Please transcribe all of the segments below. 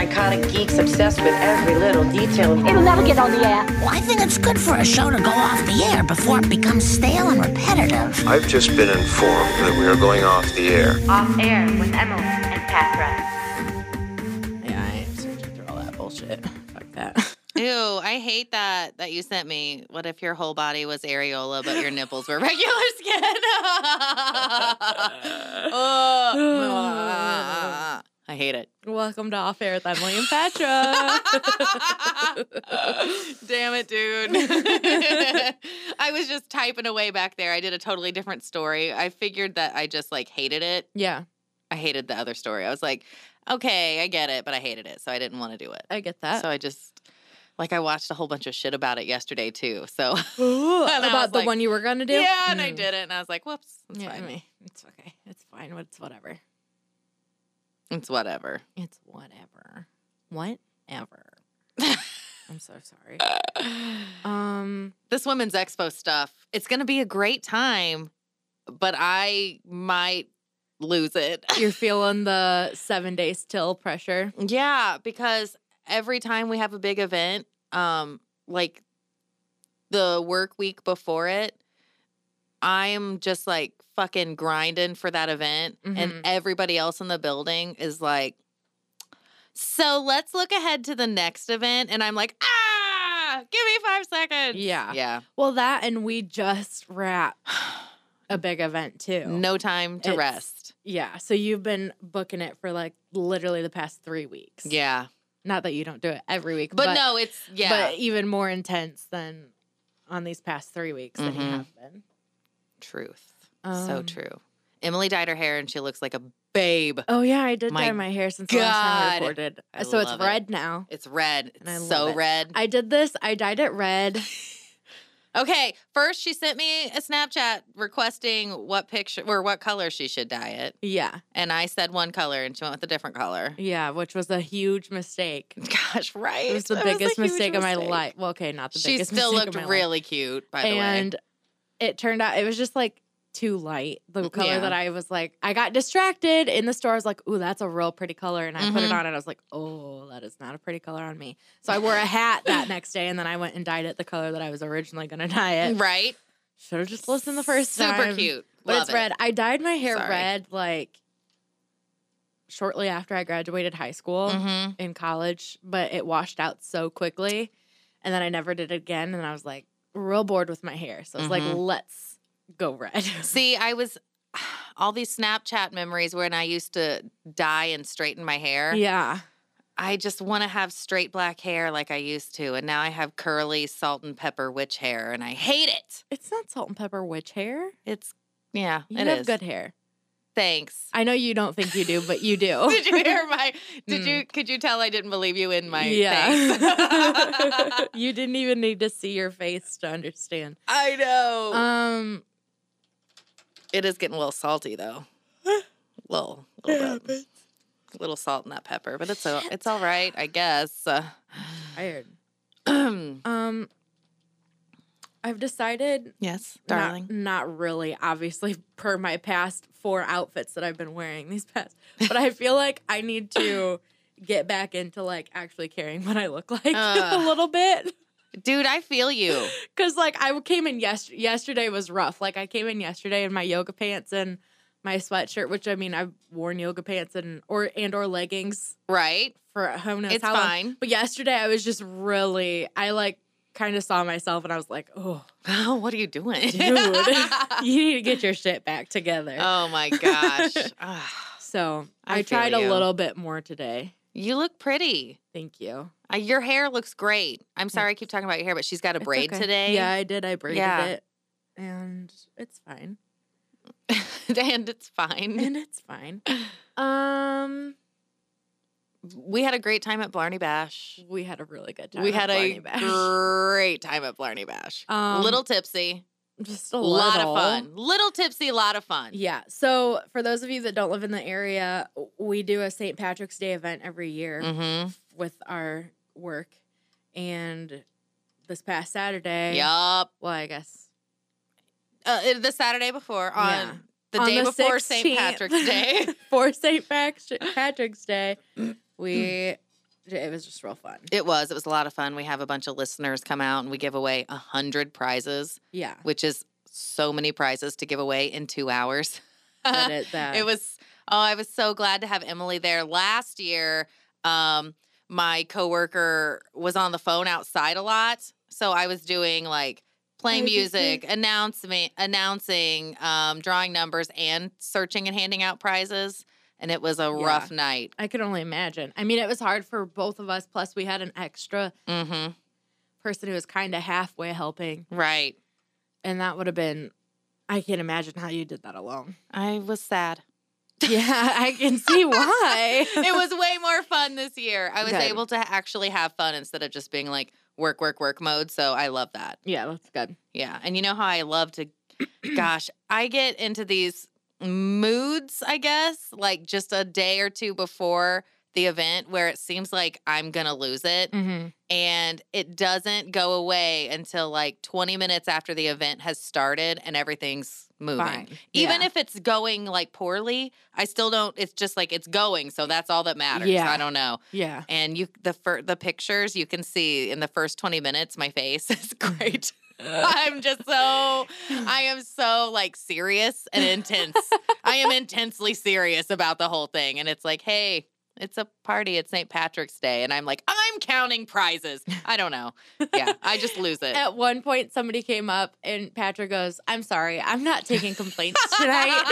psychotic geeks obsessed with every little detail. It'll never get on the air. Well, I think it's good for a show to go off the air before it becomes stale and repetitive. I've just been informed that we are going off the air. Off air with Emily and Petra. Yeah, I am searching through all that bullshit. Fuck that. Ew, I hate that you sent me. What if your whole body was areola, but your nipples were regular skin? Oh, I hate it. Welcome to Off Air with Emily and Petra. Damn it, dude. I was just typing away back there. I did a totally different story. I figured that I just, like, hated it. Yeah. I hated the other story. I was like, okay, I get it, but I hated it, so I didn't want to do it. I get that. So I just... Like, I watched a whole bunch of shit about it yesterday, too. So, about the one you were going to do? Yeah, and I did it. And I was like, whoops. It's fine. I mean, it's okay. It's fine. It's whatever. It's whatever. It's whatever. Whatever. I'm so sorry. This Women's Expo stuff, it's going to be a great time, but I might lose it. You're feeling the 7 days till pressure? Yeah, because every time we have a big event, like the work week before it, I'm just like fucking grinding for that event. Mm-hmm. And everybody else in the building is like, so let's look ahead to the next event. And I'm like, give me 5 seconds. Yeah. Yeah. Well, that and we just wrapped a big event too. No time to rest. Yeah. So you've been booking it for like literally the past 3 weeks. Yeah. Not that you don't do it every week. But no, it's, yeah. But even more intense than on these past 3 weeks than you have been. Truth. So true. Emily dyed her hair, and she looks like a babe. Oh, yeah, I did dye my hair since the last time I recorded. So it's red now. It's red. It's so red. I did this. I dyed it red. Okay, first she sent me a Snapchat requesting what picture or what color she should dye it. Yeah. And I said one color, and she went with a different color. Yeah, which was a huge mistake. Gosh, right? It was the biggest mistake of my life. Well, okay, not the biggest mistake of my life. She still looked really cute, by the way. And it turned out it was just like too light. The color that I was like, I got distracted in the store. I was like, ooh, that's a real pretty color. And I put it on, and I was like, oh, that is not a pretty color on me. So I wore a hat that next day, and then I went and dyed it the color that I was originally going to dye it. Right. Should have just listened the first time. Super cute. But it's red. I dyed my hair red, like, shortly after I graduated high school in college, but it washed out so quickly. And then I never did it again, and I was, like, real bored with my hair. So I was like, let's go red. See, I was all these Snapchat memories when I used to dye and straighten my hair. Yeah. I just want to have straight black hair like I used to, and now I have curly salt and pepper witch hair, and I hate it. It's not salt and pepper witch hair. It's, yeah, it is. You have good hair. Thanks. I know you don't think you do, but you do. Did you hear my, could you tell I didn't believe you in my face? You didn't even need to see your face to understand. I know. It is getting a little salty, though. A little salt in that pepper, but it's all right, I guess. Tired. I've decided. Yes, darling. Not really, obviously, per my past 4 outfits that I've been wearing these past. But I feel like I need to get back into, like, actually caring what I look like a little bit. Dude, I feel you. Because, like, I came in yesterday was rough. Like, I came in yesterday in my yoga pants and my sweatshirt, which, I mean, I've worn yoga pants and or leggings. Right. For who knows how long. It's fine. But yesterday I was just really, kind of saw myself, and I was like, oh, what are you doing? Dude, you need to get your shit back together. Oh, my gosh. So I tried a little bit more today. You look pretty. Thank you. Your hair looks great. I'm sorry I keep talking about your hair, but she's got a braid today. Yeah, I did. I braided it. And it's fine. And it's fine. We had a great time at Blarney Bash. We had a really good time at Blarney Bash. We had a great time at Blarney Bash. Little tipsy. Just a lot of fun. Little tipsy, a lot of fun. Yeah. So for those of you that don't live in the area, we do a St. Patrick's Day event every year with our work. And this past Saturday. Yup. Well, I guess. The Saturday before on... Yeah. The day before St. Patrick's Day. For St. Patrick's Day, we It was just real fun. It was. It was a lot of fun. We have a bunch of listeners come out, and we give away 100 prizes. Yeah. Which is so many prizes to give away in 2 hours. It was, I was so glad to have Emily there. Last year, my coworker was on the phone outside a lot, so I was doing, like, playing music, announcing, drawing numbers, and searching and handing out prizes. And it was a rough night. I could only imagine. I mean, it was hard for both of us. Plus, we had an extra person who was kind of halfway helping. Right. And that would have been, I can't imagine how you did that alone. I was sad. Yeah, I can see why. It was way more fun this year. I was able to actually have fun instead of just being like work mode. So I love that. Yeah, that's good. Yeah. And you know how I love to, gosh, I get into these moods, I guess, like just a day or two before the event where it seems like I'm going to lose it. Mm-hmm. And it doesn't go away until like 20 minutes after the event has started and everything's moving. Fine. Even if it's going like poorly, I still don't, it's just like it's going. So that's all that matters. Yeah. I don't know. Yeah. And the pictures you can see in the first 20 minutes, my face is great. I am so like serious and intense. I am intensely serious about the whole thing. And it's like, hey, it's a party. It's St. Patrick's Day. And I'm like, I'm counting prizes. I don't know. Yeah, I just lose it. At one point, somebody came up and Patrick goes, I'm sorry, I'm not taking complaints tonight.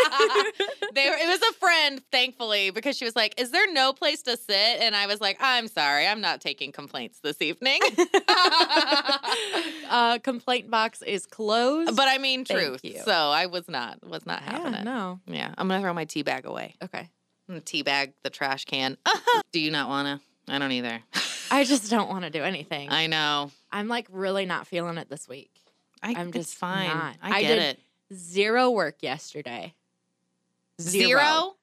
It was a friend, thankfully, because she was like, is there no place to sit? And I was like, I'm sorry, I'm not taking complaints this evening. Complaint box is closed. But I mean truth. So I was not having it. No. Yeah, I'm going to throw my tea bag away. Okay. Teabag the trash can. Do you not want to? I don't either. I just don't want to do anything. I know. I'm like really not feeling it this week. I'm just fine. Not. I get did it. Zero work yesterday. Zero.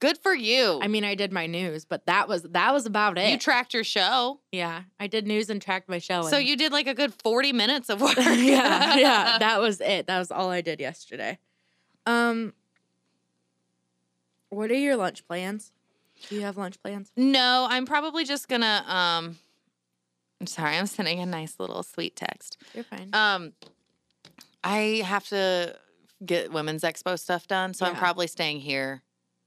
Good for you. I mean, I did my news, but that was about it. You tracked your show. Yeah, I did news and tracked my show. So you did like a good 40 minutes of work. yeah. That was it. That was all I did yesterday. What are your lunch plans? Do you have lunch plans? No, I'm probably just going to, I'm sorry, I'm sending a nice little sweet text. You're fine. I have to get Women's Expo stuff done, so I'm probably staying here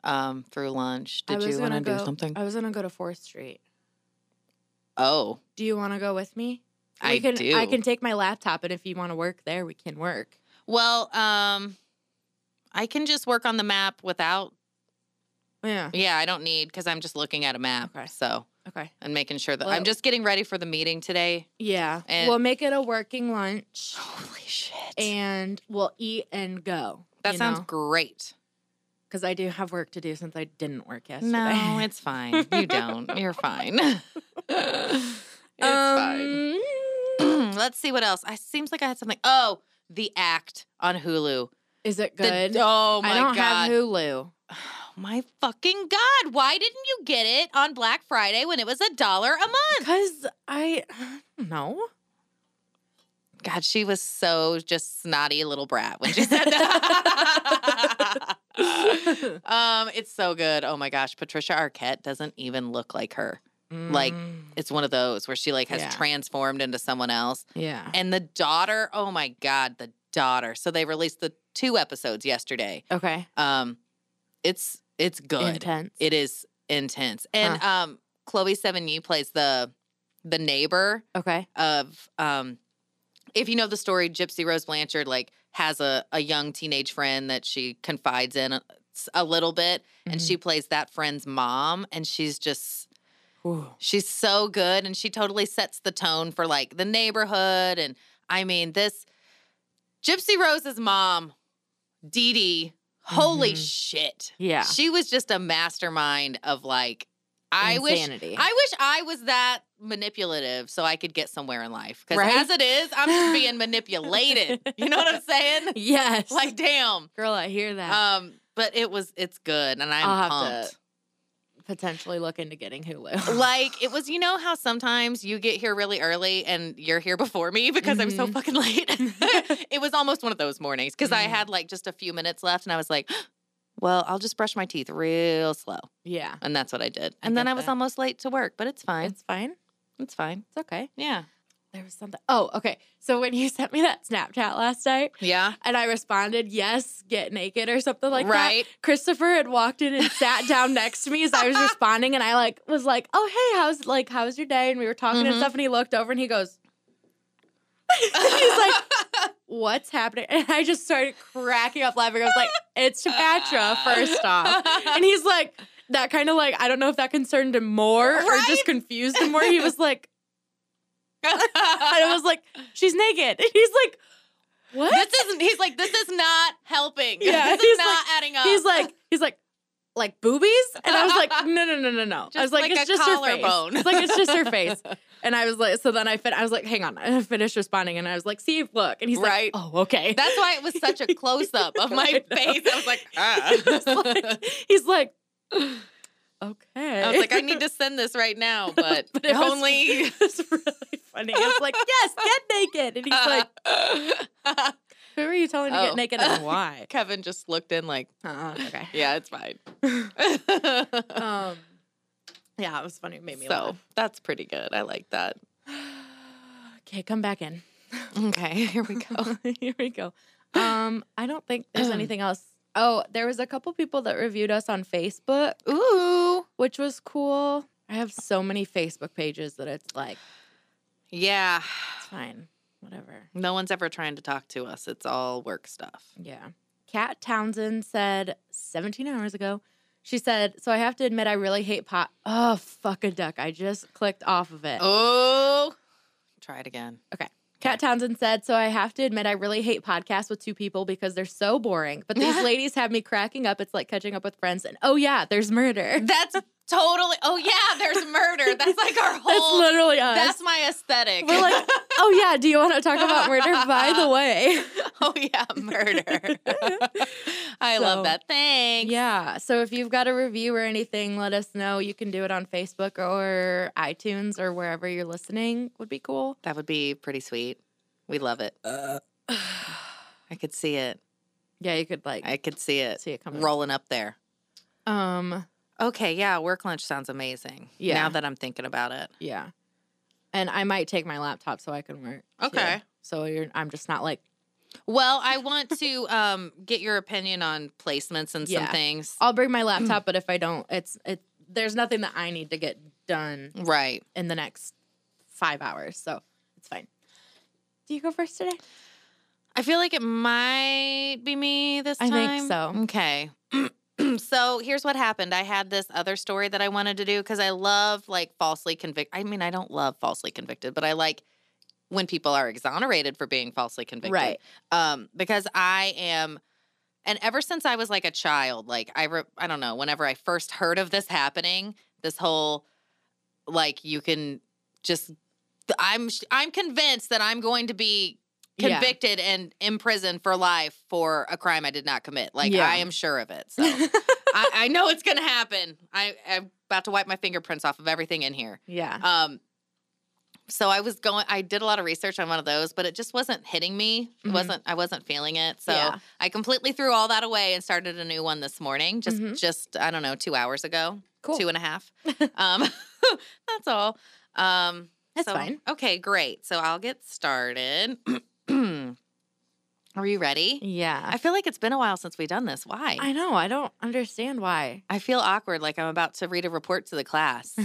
through lunch. Did you want to do something? I was going to go to 4th Street. Oh. Do you want to go with me? I do. I can take my laptop, and if you want to work there, we can work. Well, I can just work on the map without... Yeah. Yeah, I don't need, because I'm just looking at a map. Okay. So. Okay. And making sure that I'm just getting ready for the meeting today. Yeah. And we'll make it a working lunch. Holy shit. And we'll eat and go. That sounds great. Because I do have work to do since I didn't work yesterday. No, it's fine. You don't. You're fine. It's fine. Let's see what else. Seems like I had something. Oh, The Act on Hulu. Is it good? Oh, my God. I don't have Hulu. My fucking God. Why didn't you get it on Black Friday when it was $1 a month? Because I don't know. God, she was so just snotty little brat when she said that. It's so good. Oh, my gosh. Patricia Arquette doesn't even look like her. Like, it's one of those where she, like, has transformed into someone else. Yeah. And the daughter, oh, my God, the daughter. So they released the 2 episodes yesterday. Okay. It's good. Intense. It is intense. And Chloe Sevigny plays the neighbor. Okay. Of if you know the story, Gypsy Rose Blanchard like has a young teenage friend that she confides in a little bit, and she plays that friend's mom, and she's just she's so good, and she totally sets the tone for like the neighborhood, and I mean this Gypsy Rose's mom, Dee Dee. Holy shit. Yeah. She was just a mastermind of like, insanity. I wish I was that manipulative so I could get somewhere in life. Because as it is, I'm just being manipulated. You know what I'm saying? Yes. Like, damn. Girl, I hear that. But it's good. And I'll pumped. Have to potentially look into getting Hulu. Like, it was, you know how sometimes you get here really early and you're here before me because I'm so fucking late? It was almost one of those mornings because I had, like, just a few minutes left, and I was like, well, I'll just brush my teeth real slow. Yeah. And that's what I did. And then I was almost late to work, but it's fine. It's fine? It's fine. It's okay. Yeah. There was something. Oh, okay. So when you sent me that Snapchat last night. Yeah. And I responded, yes, get naked or something like that. Christopher had walked in and sat down next to me as I was responding. And I was like, oh, hey, how's your day? And we were talking and stuff. And he looked over and he goes, he's like, what's happening? And I just started cracking up laughing. I was like, it's to Petra, first off. And he's like, that kind of like, I don't know if that concerned him more or just confused him more. He was like, and I was like, she's naked. And he's like, what? This is not helping. Yeah, this is not adding up. He's like boobies? And I was like, no. I was like it's just her face. It's like, it's just her face. And I was like, so then I was like, hang on. I finished responding and I was like, see, look. And he's like, oh, okay. That's why it was such a close-up of my face. I was like, he's like, okay. I was like, I need to send this right now, but it only. It's really funny. I was like, yes, get naked. And he's like, who are you telling to get naked and why? Kevin just looked in like, okay. Yeah, it's fine. Yeah, it was funny. It made me laugh. So that's pretty good. I like that. Okay, come back in. Okay, here we go. I don't think there's anything else. Oh, there was a couple people that reviewed us on Facebook. Ooh. Which was cool. I have so many Facebook pages that it's like. Yeah. It's fine. Whatever. No one's ever trying to talk to us. It's all work stuff. Yeah. Kat Townsend said 17 hours ago. She said, so I have to admit I really hate pot. Oh, fuck a duck. I just clicked off of it. Oh. Try it again. Okay. Kat Townsend said, so I have to admit I really hate podcasts with two people because they're so boring. But these ladies have me cracking up. It's like catching up with friends. And oh, yeah, there's murder. That's totally. Oh, yeah, there's murder. That's like our whole. That's literally us. That's my aesthetic. We're like, oh, yeah, do you want to talk about murder? By the way. Oh, yeah, murder. I love that. Thanks. Yeah. So if you've got a review or anything, let us know. You can do it on Facebook or iTunes or wherever you're listening would be cool. That would be pretty sweet. We love it. I could see it. Yeah, you could like. I could see it coming rolling up there. Okay. Yeah. Work lunch sounds amazing. Yeah. Now that I'm thinking about it. Yeah. And I might take my laptop so I can work. Okay. Too. So I'm just not like. Well, I want to get your opinion on placements and some things. I'll bring my laptop, but if I don't, there's nothing that I need to get done in the next 5 hours, so it's fine. Do you go first today? I feel like it might be me this time. I think so. Okay. So here's what happened. I had this other story that I wanted to do because I love like falsely convicted. I mean, I don't love falsely convicted, but I like when people are exonerated for being falsely convicted. Right. Because I am, and ever since I was like a child, like I don't know, whenever I first heard of this happening, this whole, like you can just, I'm convinced that I'm going to be convicted and imprisoned for life for a crime I did not commit. Like I am sure of it. So I know it's going to happen. I'm about to wipe my fingerprints off of everything in here. Yeah. So I did a lot of research on one of those, but it just wasn't hitting me. It I wasn't feeling it. So I completely threw all that away and started a new one this morning. Just I don't know, 2 hours ago. Cool. 2.5. That's all. That's fine. Okay, great. So I'll get started. Are you ready? Yeah. I feel like it's been a while since we've done this. Why? I know. I don't understand why. I feel awkward, like I'm about to read a report to the class.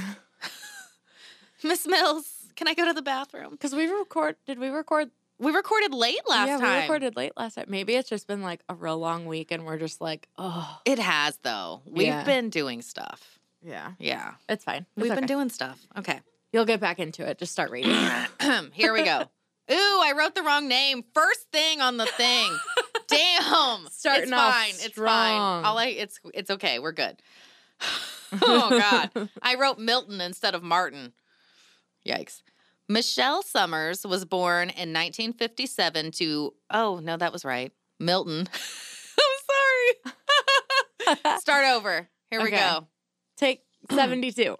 Miss Mills. Can I go to the bathroom? Because we recorded late last time. Yeah, we recorded late last time. Maybe it's just been like a real long week and we're just like, oh. It has though. We've been doing stuff. Yeah. Yeah. It's fine. We've been doing stuff. Okay. You'll get back into it. Just start reading. Here we go. Ooh, I wrote the wrong name. First thing on the thing. Damn. Starting off strong. It's fine. It's fine. It's okay. We're good. Oh, God. I wrote Milton instead of Martin. Yikes. Michelle Summers was born in 1957 to, oh, no, that was right, Milton. I'm sorry. Start over. Here we go. Take 72.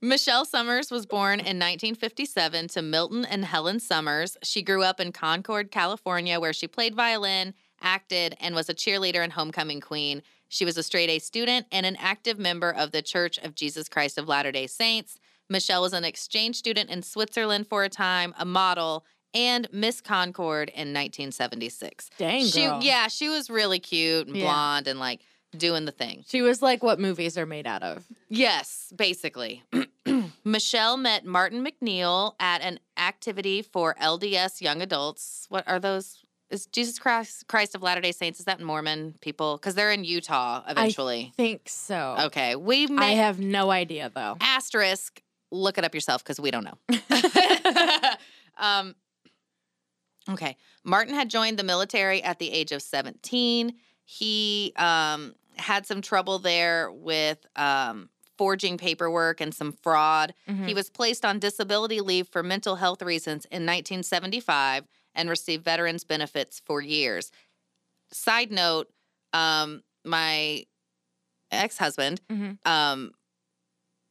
Michelle Summers was born in 1957 to Milton and Helen Summers. She grew up in Concord, California, where she played violin, acted, and was a cheerleader and homecoming queen. She was a straight-A student and an active member of the Church of Jesus Christ of Latter-day Saints. Michelle was an exchange student in Switzerland for a time, a model, and Miss Concord in 1976. Dang, girl. Yeah, she was really cute and blonde and, like, doing the thing. She was like what movies are made out of. Yes, basically. Michelle met Martin McNeil at an activity for LDS young adults. What are those? Is Jesus Christ of Latter-day Saints, is that Mormon people? Because they're in Utah eventually. I think so. Okay. I have no idea, though. Asterisk. Look it up yourself because we don't know. Okay. Martin had joined the military at the age of 17. He had some trouble there with forging paperwork and some fraud. Mm-hmm. He was placed on disability leave for mental health reasons in 1975 and received veterans benefits for years. Side note, my ex-husband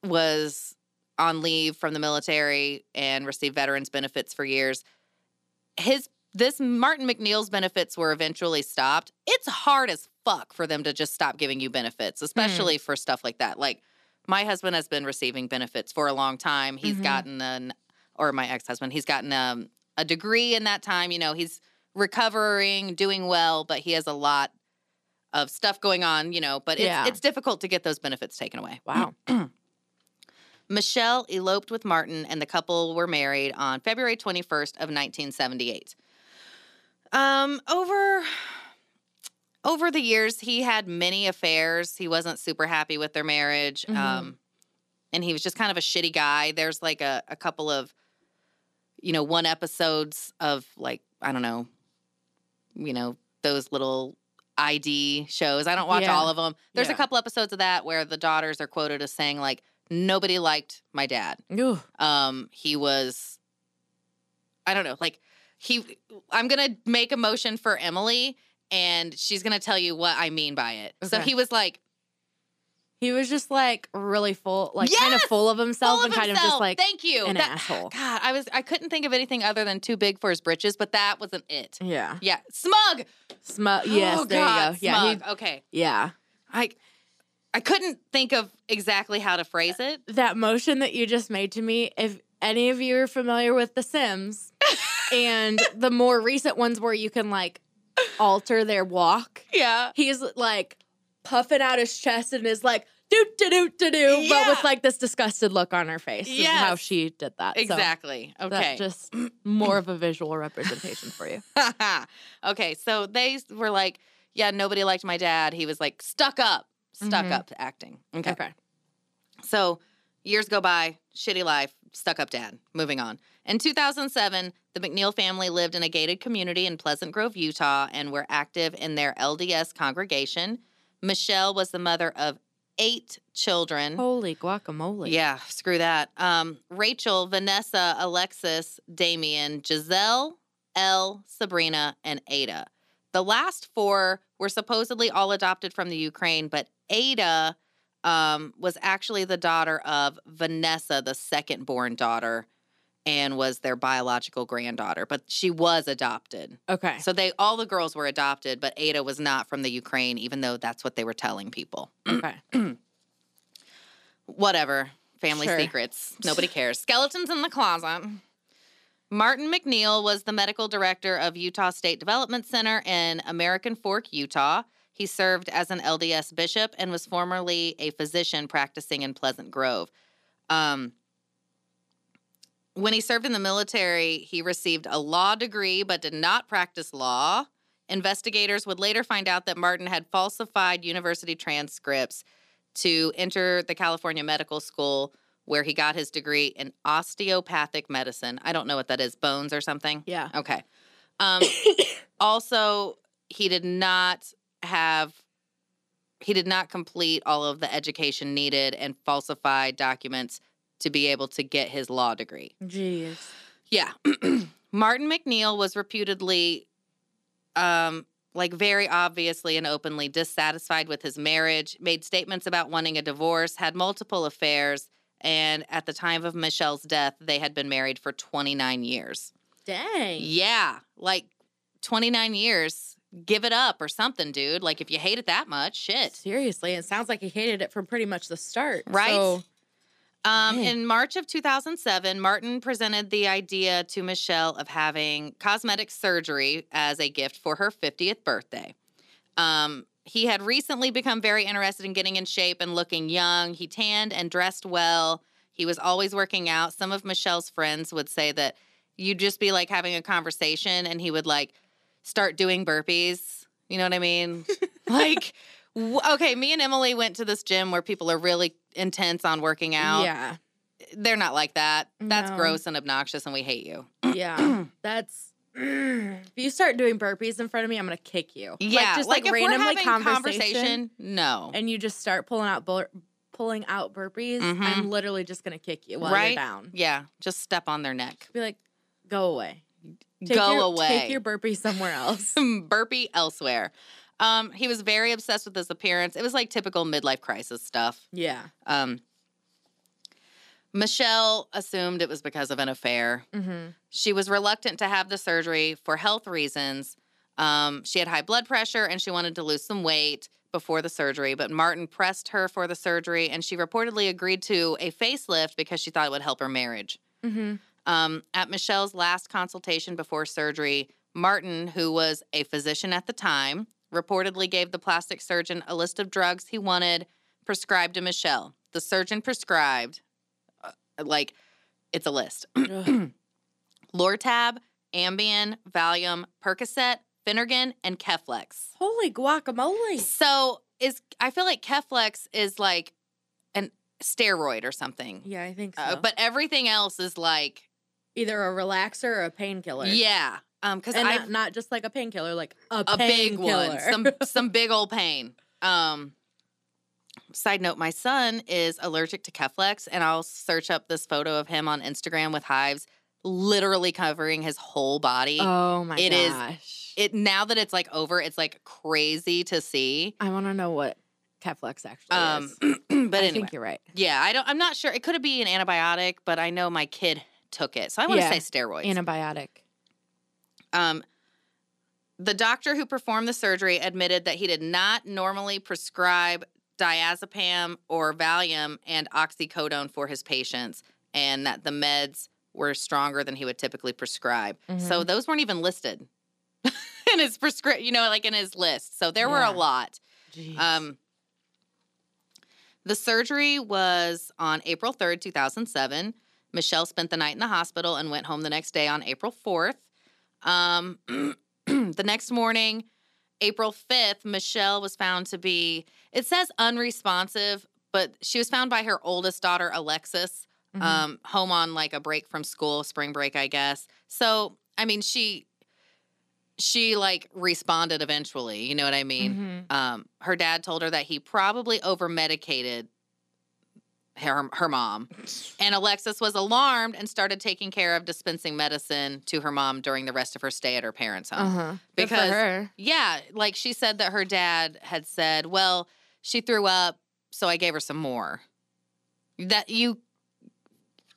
was on leave from the military and received veterans benefits for years. This Martin McNeil's benefits were eventually stopped. It's hard as fuck for them to just stop giving you benefits, especially for stuff like that. Like, my husband has been receiving benefits for a long time. He's gotten my ex-husband, he's gotten a degree in that time. You know, he's recovering, doing well, but he has a lot of stuff going on, you know. But it's difficult to get those benefits taken away. Wow. Michelle eloped with Martin, and the couple were married on February 21st of 1978. Over the years, he had many affairs. He wasn't super happy with their marriage. And he was just kind of a shitty guy. There's like a couple of, you know, one episodes of like, I don't know, you know, those little ID shows. I don't watch all of them. There's a couple episodes of that where the daughters are quoted as saying like, nobody liked my dad. He was, I don't know, like, I'm going to make a motion for Emily, and she's going to tell you what I mean by it. Okay. So he was like. He was just like really full, like kind of full of himself kind of just like thank you. An asshole. God, I couldn't think of anything other than too big for his britches, but that wasn't it. Yeah. Yeah. Smug. Smug. Yes, oh, there God, you go. Yeah, smug. Okay. Yeah. I couldn't think of exactly how to phrase it. That motion that you just made to me, if any of you are familiar with The Sims and the more recent ones where you can, like, alter their walk. Yeah. He's, like, puffing out his chest and is like, do-do-do-do-do, but with, like, this disgusted look on her face is how she did that. Exactly. So okay. That's just more of a visual representation for you. Okay, so they were like, yeah, nobody liked my dad. He was, like, stuck up acting. Okay. So years go by, shitty life, stuck up dad, moving on. In 2007, the McNeil family lived in a gated community in Pleasant Grove, Utah, and were active in their LDS congregation. Michelle was the mother of 8 children. Holy guacamole. Yeah, screw that. Rachel, Vanessa, Alexis, Damien, Giselle, Elle, Sabrina, and Ada. The last 4 were supposedly all adopted from the Ukraine, but Ada was actually the daughter of Vanessa, the second-born daughter, and was their biological granddaughter. But she was adopted. Okay. So all the girls were adopted, but Ada was not from the Ukraine, even though that's what they were telling people. Okay. Whatever. Family secrets. Nobody cares. Skeletons in the closet. Martin McNeil was the medical director of Utah State Development Center in American Fork, Utah. He served as an LDS bishop and was formerly a physician practicing in Pleasant Grove. When he served in the military, he received a law degree but did not practice law. Investigators would later find out that Martin had falsified university transcripts to enter the California Medical School, where he got his degree in osteopathic medicine. I don't know what that is, bones or something? Yeah. Okay. Also, he did not complete all of the education needed and falsified documents to be able to get his law degree. Jeez. Yeah. Martin McNeil was reputedly, very obviously and openly dissatisfied with his marriage, made statements about wanting a divorce, had multiple affairs, and at the time of Michelle's death, they had been married for 29 years. Dang. Yeah. Like, 29 years. give it up or something, dude. Like, if you hate it that much, shit. Seriously, it sounds like he hated it from pretty much the start. Right. So, in March of 2007, Martin presented the idea to Michelle of having cosmetic surgery as a gift for her 50th birthday. He had recently become very interested in getting in shape and looking young. He tanned and dressed well. He was always working out. Some of Michelle's friends would say that you'd just be, like, having a conversation, and he would, like, start doing burpees. You know what I mean? Like, okay, me and Emily went to this gym where people are really intense on working out. Yeah. They're not like that. That's gross and obnoxious, and we hate you. Yeah. That's... If you start doing burpees in front of me, I'm going to kick you. Yeah. Like, just, like if randomly we're having conversation. No. And you just start pulling out burpees, I'm literally just going to kick you while you're down. Yeah. Just step on their neck. Be like, go away. Go away. Take your burpee somewhere else. Burpee elsewhere. He was very obsessed with his appearance. It was like typical midlife crisis stuff. Yeah. Michelle assumed it was because of an affair. Mm-hmm. She was reluctant to have the surgery for health reasons. She had high blood pressure, and she wanted to lose some weight before the surgery. But Martin pressed her for the surgery, and she reportedly agreed to a facelift because she thought it would help her marriage. Mm-hmm. At Michelle's last consultation before surgery, Martin, who was a physician at the time, reportedly gave the plastic surgeon a list of drugs he wanted prescribed to Michelle. The surgeon prescribed... Like, it's a list. Lortab, Ambien, Valium, Percocet, Finnergan, and Keflex. Holy guacamole. So I feel like Keflex is like an steroid or something. Yeah, I think so. But everything else is like... Either a relaxer or a painkiller. Yeah. And not just like a painkiller, like a big one. Some big old pain. Side note, my son is allergic to Keflex, and I'll search up this photo of him on Instagram with hives literally covering his whole body. Oh, my gosh. Now that it's, like, over, it's, like, crazy to see. I want to know what Keflex actually is. But anyway. I think you're right. Yeah, I'm not sure. It could be an antibiotic, but I know my kid took it. So I want to say steroids. Antibiotic. The doctor who performed the surgery admitted that he did not normally prescribe diazepam or Valium and oxycodone for his patients, and that the meds were stronger than he would typically prescribe. Mm-hmm. So those weren't even listed in his in his list. So there were a lot. Jeez. The surgery was on April 3rd, 2007. Michelle spent the night in the hospital and went home the next day on April 4th. The next morning, April 5th, Michelle was found to be, it says unresponsive, but she was found by her oldest daughter, Alexis, home on, like, a break from school, spring break, I guess. So, I mean, she like, responded eventually, you know what I mean? Mm-hmm. Her dad told her that he probably over-medicated her mom. And Alexis was alarmed and started taking care of dispensing medicine to her mom during the rest of her stay at her parents' home. Uh-huh. Because, good for her. Yeah, like she said that her dad had said, well, she threw up, so I gave her some more. That you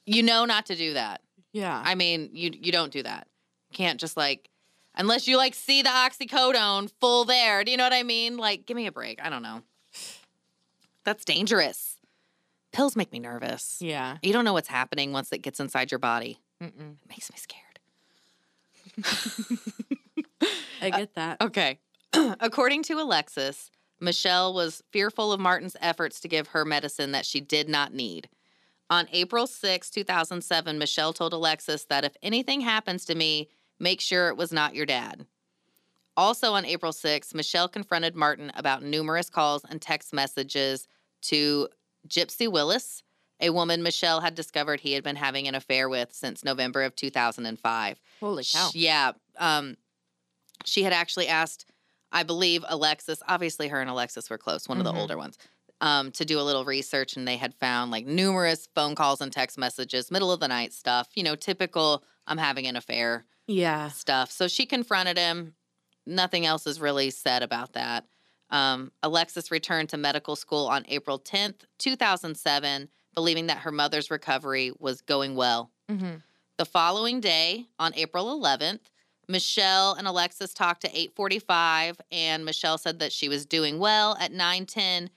know not to do that. Yeah. I mean, you don't do that. Can't just, like, unless you, like, see the oxycodone full there. Do you know what I mean? Like, give me a break. I don't know. That's dangerous. Pills make me nervous. Yeah. You don't know what's happening once it gets inside your body. Mm-mm. It makes me scared. I get that. Okay. According to Alexis, Michelle was fearful of Martin's efforts to give her medicine that she did not need. On April 6, 2007, Michelle told Alexis that if anything happens to me, make sure it was not your dad. Also on April 6, Michelle confronted Martin about numerous calls and text messages to Gypsy Willis, a woman Michelle had discovered he had been having an affair with since November of 2005. Holy cow. She had actually asked, I believe, Alexis, obviously her and Alexis were close, one of the older ones, to do a little research, and they had found, like, numerous phone calls and text messages, middle of the night stuff, you know, typical I'm having an affair stuff. So she confronted him. Nothing else is really said about that. Alexis returned to medical school on April 10th, 2007, believing that her mother's recovery was going well. Mm-hmm. The following day, on April 11th, Michelle and Alexis talked at 8:45, and Michelle said that she was doing well. At 9:10,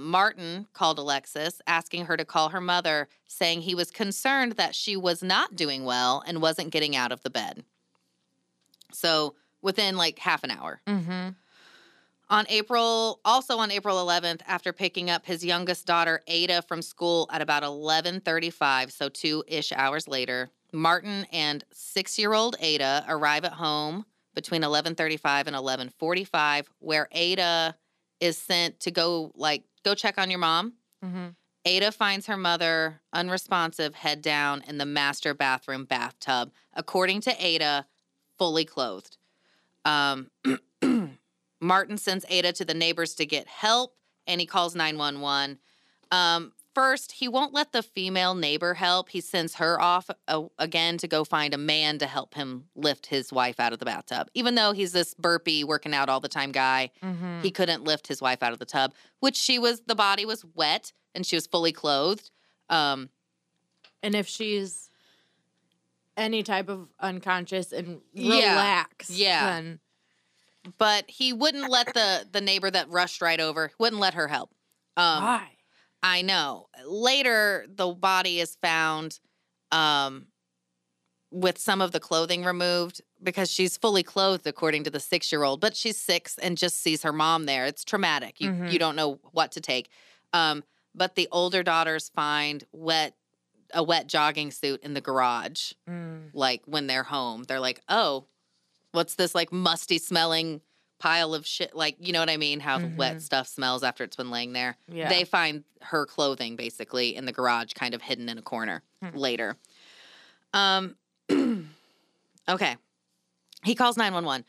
Martin called Alexis, asking her to call her mother, saying he was concerned that she was not doing well and wasn't getting out of the bed. So within like half an hour. Mm-hmm. On April 11th, after picking up his youngest daughter, Ada, from school at about 11:35, so 2-ish hours later, Martin and 6-year-old Ada arrive at home between 11:35 and 11:45, where Ada is sent to go check on your mom. Mm-hmm. Ada finds her mother unresponsive, head down, in the master bathroom bathtub. According to Ada, fully clothed. Martin sends Ada to the neighbors to get help, and he calls 911. First, he won't let the female neighbor help. He sends her off again to go find a man to help him lift his wife out of the bathtub. Even though he's this burpy, working out all the time guy, mm-hmm. he couldn't lift his wife out of the tub, which the body was wet and she was fully clothed. And if she's any type of unconscious and relaxed, then... But he wouldn't let the neighbor that rushed right over, wouldn't let her help. Why? I know. Later, the body is found with some of the clothing removed because she's fully clothed, according to the 6-year-old. But she's 6 and just sees her mom there. It's traumatic. You don't know what to take. But the older daughters find a wet jogging suit in the garage. Like, when they're home, they're like, oh, what's this, like, musty-smelling pile of shit? Like, you know what I mean? How wet stuff smells after it's been laying there. Yeah. They find her clothing, basically, in the garage, kind of hidden in a corner later. Okay. He calls 911.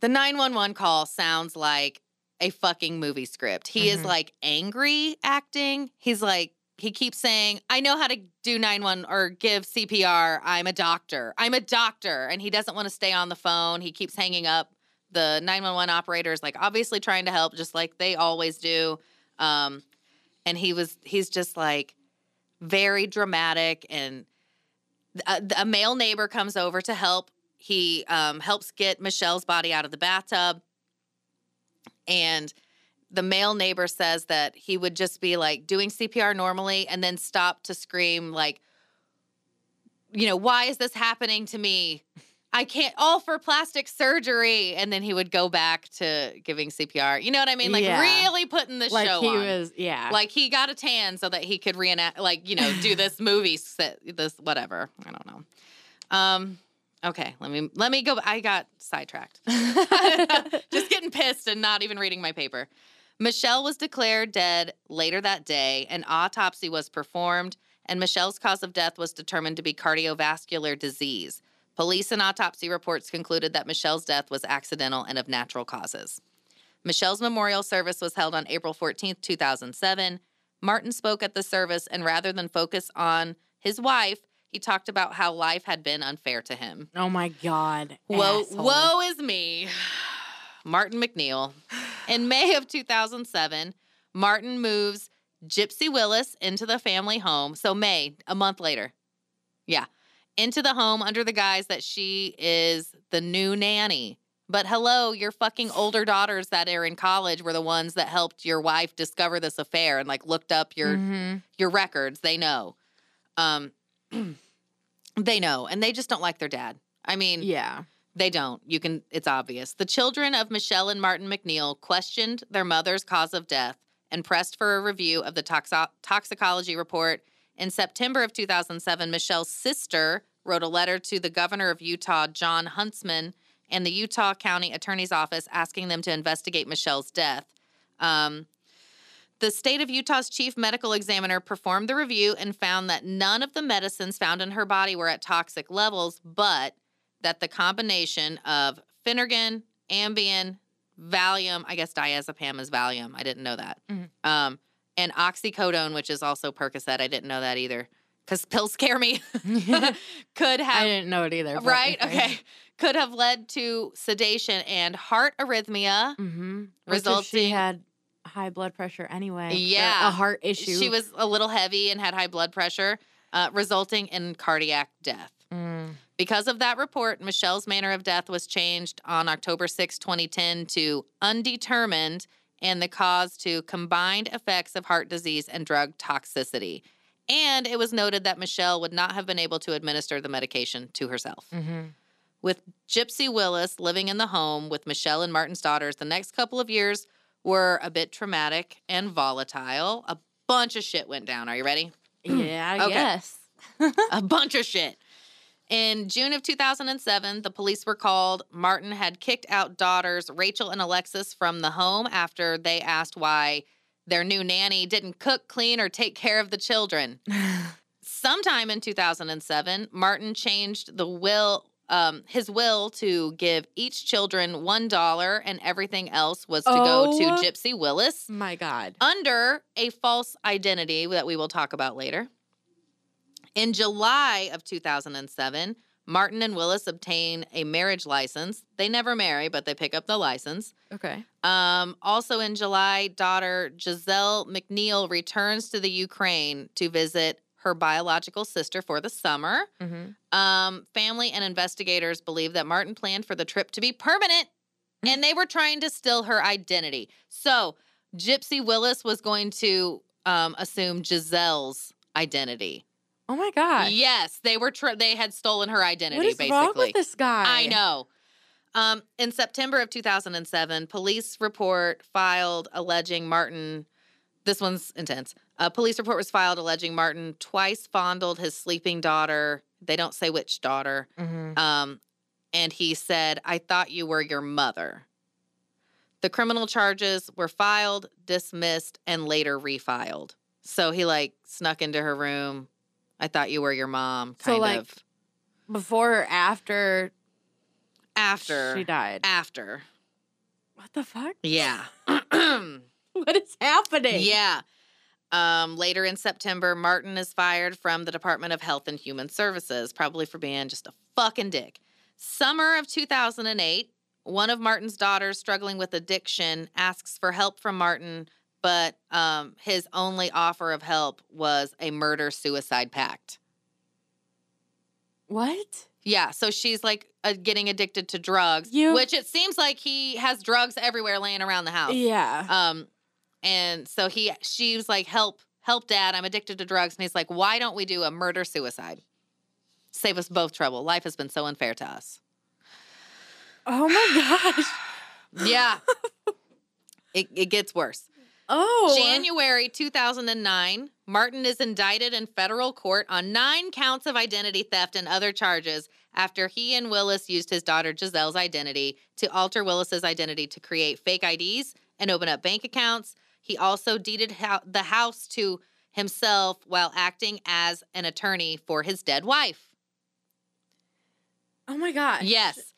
The 911 call sounds like a fucking movie script. He is, like, angry acting. He's like, he keeps saying, I know how to do 911 or give CPR. I'm a doctor. And he doesn't want to stay on the phone. He keeps hanging up. The 911 operator is, like, obviously trying to help, just like they always do. And he's just, like, very dramatic. And a male neighbor comes over to help. He helps get Michelle's body out of the bathtub. And the male neighbor says that he would just be, like, doing CPR normally and then stop to scream, like, you know, why is this happening to me? I can't, all for plastic surgery. And then he would go back to giving CPR. You know what I mean? Like, really putting the show on. Like, he got a tan so that he could reenact, like, you know, do this movie, this whatever. I don't know. Okay, let me go. I got sidetracked. Just getting pissed and not even reading my paper. Michelle was declared dead later that day. An autopsy was performed, and Michelle's cause of death was determined to be cardiovascular disease. Police and autopsy reports concluded that Michelle's death was accidental and of natural causes. Michelle's memorial service was held on April 14th, 2007. Martin spoke at the service, and rather than focus on his wife, he talked about how life had been unfair to him. Oh, my God. Woe is me. Martin McNeil. In May of 2007, Martin moves Gypsy Willis into the family home. So May, a month later. Yeah. Into the home under the guise that she is the new nanny. But hello, your fucking older daughters that are in college were the ones that helped your wife discover this affair and, like, looked up your records. They know. They know. And they just don't like their dad. I mean. Yeah. They don't. It's obvious. The children of Michelle and Martin McNeil questioned their mother's cause of death and pressed for a review of the toxicology report. In September of 2007, Michelle's sister wrote a letter to the governor of Utah, John Huntsman, and the Utah County Attorney's Office asking them to investigate Michelle's death. The state of Utah's chief medical examiner performed the review and found that none of the medicines found in her body were at toxic levels, but that the combination of Phenergan, Ambien, Valium, I guess diazepam is Valium, I didn't know that, and oxycodone, which is also Percocet, I didn't know that either, because pills scare me, I didn't know it either. Right? Okay. Could have led to sedation and heart arrhythmia, resulting... She had high blood pressure anyway. Yeah. A heart issue. She was a little heavy and had high blood pressure, resulting in cardiac death. Because of that report, Michelle's manner of death was changed on October 6, 2010 to undetermined and the cause to combined effects of heart disease and drug toxicity. And it was noted that Michelle would not have been able to administer the medication to herself. Mm-hmm. With Gypsy Willis living in the home with Michelle and Martin's daughters, the next couple of years were a bit traumatic and volatile. A bunch of shit went down. Are you ready? Yeah, I guess. A bunch of shit. In June of 2007, the police were called. Martin had kicked out daughters Rachel and Alexis from the home after they asked why their new nanny didn't cook, clean, or take care of the children. Sometime in 2007, Martin changed the will, his will to give each children $1 and everything else was to go to Gypsy Willis. My God. Under a false identity that we will talk about later. In July of 2007, Martin and Willis obtain a marriage license. They never marry, but they pick up the license. Okay. Also in July, daughter Giselle McNeil returns to the Ukraine to visit her biological sister for the summer. Mm-hmm. Family and investigators believe that Martin planned for the trip to be permanent, and they were trying to steal her identity. So Gypsy Willis was going to assume Giselle's identity. Oh, my God. Yes, they had stolen her identity, basically. What is wrong with this guy? I know. In September of 2007, police report filed alleging Martin, this one's intense. A police report was filed alleging Martin twice fondled his sleeping daughter. They don't say which daughter. Mm-hmm. And he said, "I thought you were your mother." The criminal charges were filed, dismissed, and later refiled. So he, snuck into her room. "I thought you were your mom," kind of. Before or after? After. She died. After. What the fuck? Yeah. What is happening? Yeah. Later in September, Martin is fired from the Department of Health and Human Services, probably for being just a fucking dick. Summer of 2008, one of Martin's daughters struggling with addiction asks for help from Martin, but his only offer of help was a murder-suicide pact. What? Yeah, so she's, getting addicted to drugs, which it seems like he has drugs everywhere laying around the house. Yeah. And so she was like, help, Dad, I'm addicted to drugs. And he's like, why don't we do a murder-suicide? Save us both trouble. Life has been so unfair to us. Oh, my gosh. Yeah. It gets worse. Oh. January 2009, Martin is indicted in federal court on 9 counts of identity theft and other charges after he and Willis used his daughter Giselle's identity to alter Willis's identity to create fake IDs and open up bank accounts. He also deeded the house to himself while acting as an attorney for his dead wife. Oh, my God. Yes.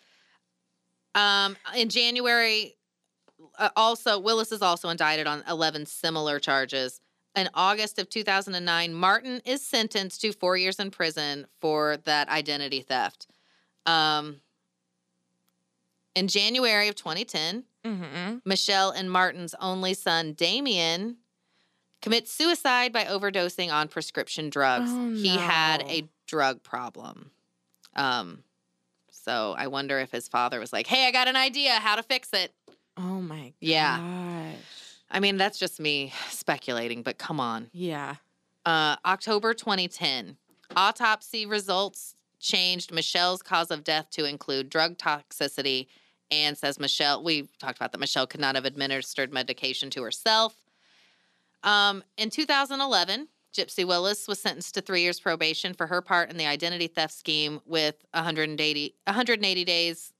In January... Willis is also indicted on 11 similar charges. In August of 2009, Martin is sentenced to 4 years in prison for that identity theft. In January of 2010, Michelle and Martin's only son, Damien, commits suicide by overdosing on prescription drugs. Oh, no. He had a drug problem. So I wonder if his father was like, "Hey, I got an idea how to fix it." Oh, my gosh. Yeah. I mean, that's just me speculating, but come on. Yeah. October 2010, autopsy results changed Michelle's cause of death to include drug toxicity and says we talked about that Michelle could not have administered medication to herself. In 2011, Gypsy Willis was sentenced to 3 years probation for her part in the identity theft scheme with 180 days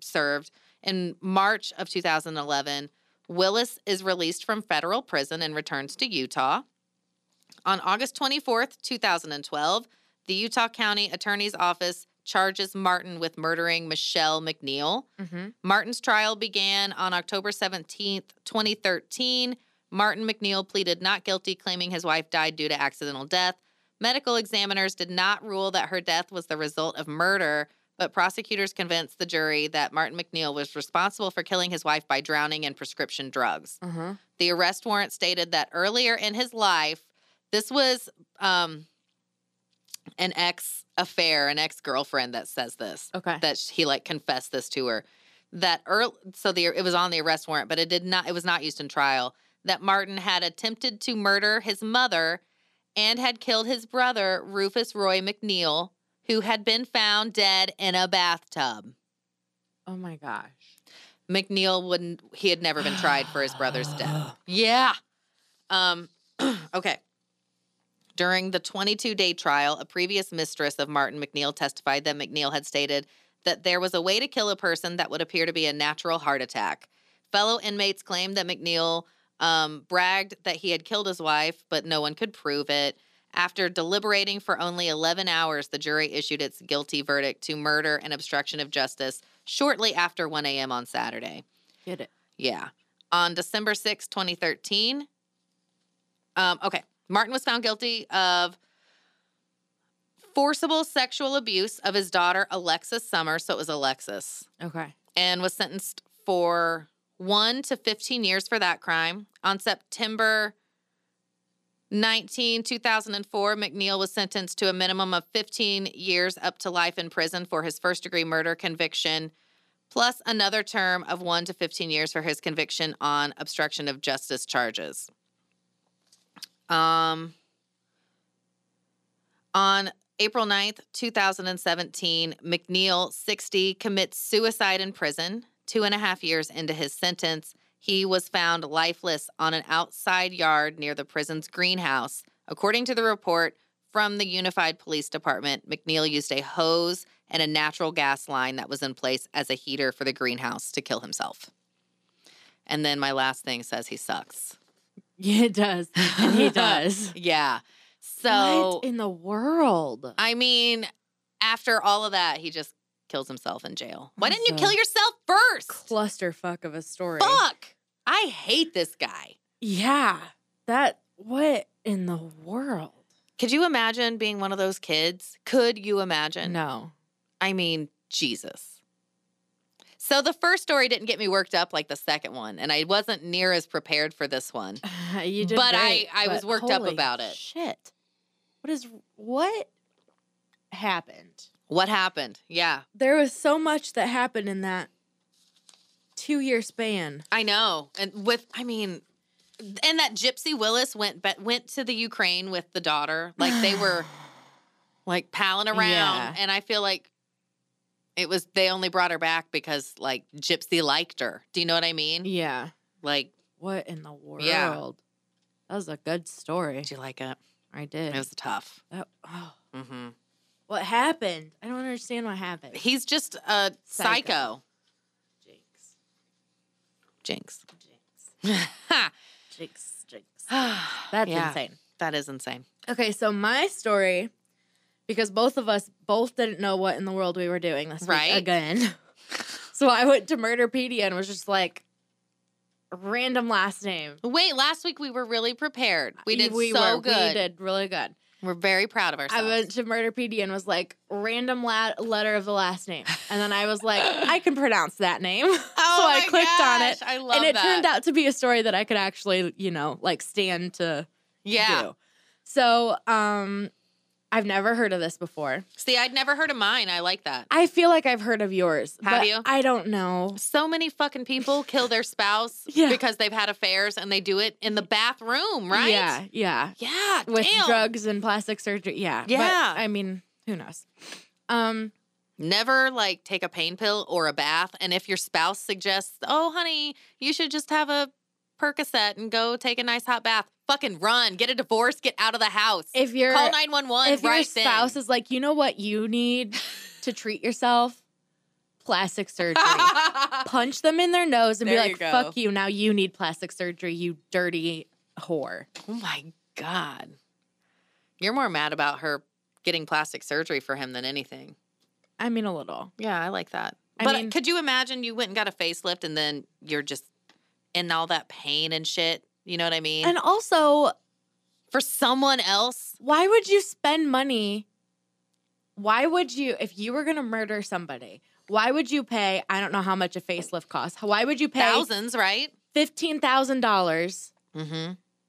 served. In March of 2011, Willis is released from federal prison and returns to Utah. On August 24th, 2012, the Utah County Attorney's Office charges Martin with murdering Michelle McNeil. Mm-hmm. Martin's trial began on October 17th, 2013. Martin McNeil pleaded not guilty, claiming his wife died due to accidental death. Medical examiners did not rule that her death was the result of murder, but prosecutors convinced the jury that Martin McNeil was responsible for killing his wife by drowning in prescription drugs. Uh-huh. The arrest warrant stated that earlier in his life, this was an ex-affair, an ex-girlfriend that says this. Okay. That he, like, confessed this to her. That it was on the arrest warrant, but it was not used in trial. That Martin had attempted to murder his mother and had killed his brother, Rufus Roy McNeil, who had been found dead in a bathtub. Oh, my gosh. McNeil he had never been tried for his brother's death. Yeah. Okay. During the 22-day trial, a previous mistress of Martin McNeil testified that McNeil had stated that there was a way to kill a person that would appear to be a natural heart attack. Fellow inmates claimed that McNeil bragged that he had killed his wife, but no one could prove it. After deliberating for only 11 hours, the jury issued its guilty verdict to murder and obstruction of justice shortly after 1 a.m. on Saturday. Get it? Yeah. On December 6, 2013, Martin was found guilty of forcible sexual abuse of his daughter, Alexis Summers. So it was Alexis. Okay. And was sentenced for 1 to 15 years for that crime. On September 19, 2004, McNeil was sentenced to a minimum of 15 years up to life in prison for his first-degree murder conviction, plus another term of 1 to 15 years for his conviction on obstruction of justice charges. On April 9th, 2017, McNeil, 60, commits suicide in prison. 2.5 years into his sentence, he was found lifeless on an outside yard near the prison's greenhouse. According to the report from the Unified Police Department, McNeil used a hose and a natural gas line that was in place as a heater for the greenhouse to kill himself. And then my last thing says he sucks. Yeah, it does. And he does. Yeah. So what in the world? I mean, after all of that, he just kills himself in jail. Why didn't you kill yourself first? Clusterfuck of a story. Fuck! I hate this guy. Yeah. What in the world? Could you imagine being one of those kids? Could you imagine? No. I mean, Jesus. So the first story didn't get me worked up like the second one, and I wasn't near as prepared for this one. You did, but great, I was worked up about it. Shit! What happened? What happened? Yeah, there was so much that happened in that 2-year span. I know, and that Gypsy Willis went to the Ukraine with the daughter. Like they were like palling around, and I feel like. It was, they only brought her back because, like, Gypsy liked her. Do you know what I mean? Yeah. Like. What in the world? Yeah. That was a good story. Did you like it? I did. It was tough. Mm-hmm. What happened? I don't understand what happened. He's just a psycho. Jinx. Jinx. That's insane. That is insane. Okay, so my story... Because both of us didn't know what in the world we were doing this week again. So I went to Murderpedia and was just like, random last name. Wait, last week we were really prepared. We did really good. We're very proud of ourselves. I went to Murderpedia and was like, random letter of the last name. And then I was like, I can pronounce that name. Oh, so I clicked on it. I love that. And it turned out to be a story that I could actually, stand to do. So, I've never heard of this before. See, I'd never heard of mine. I like that. I feel like I've heard of yours. Have you? I don't know. So many fucking people kill their spouse because they've had affairs, and they do it in the bathroom, right? Yeah. With drugs and plastic surgery. Yeah. But, I mean, who knows? Never, take a pain pill or a bath, and if your spouse suggests, oh, honey, you should just have a Percocet and go take a nice hot bath. Fucking run. Get a divorce. Get out of the house. Call 911 right then. If your spouse is like, you know what you need to treat yourself? Plastic surgery. Punch them in their nose and be like, fuck you. Now you need plastic surgery, you dirty whore. Oh, my God. You're more mad about her getting plastic surgery for him than anything. I mean, a little. Yeah, I like that. But could you imagine you went and got a facelift and then you're just in all that pain and shit? You know what I mean? And also, for someone else. Why would you spend money? Why would you, if you were going to murder somebody, why would you pay, I don't know how much a facelift costs. Why would you pay? Thousands, right? $15,000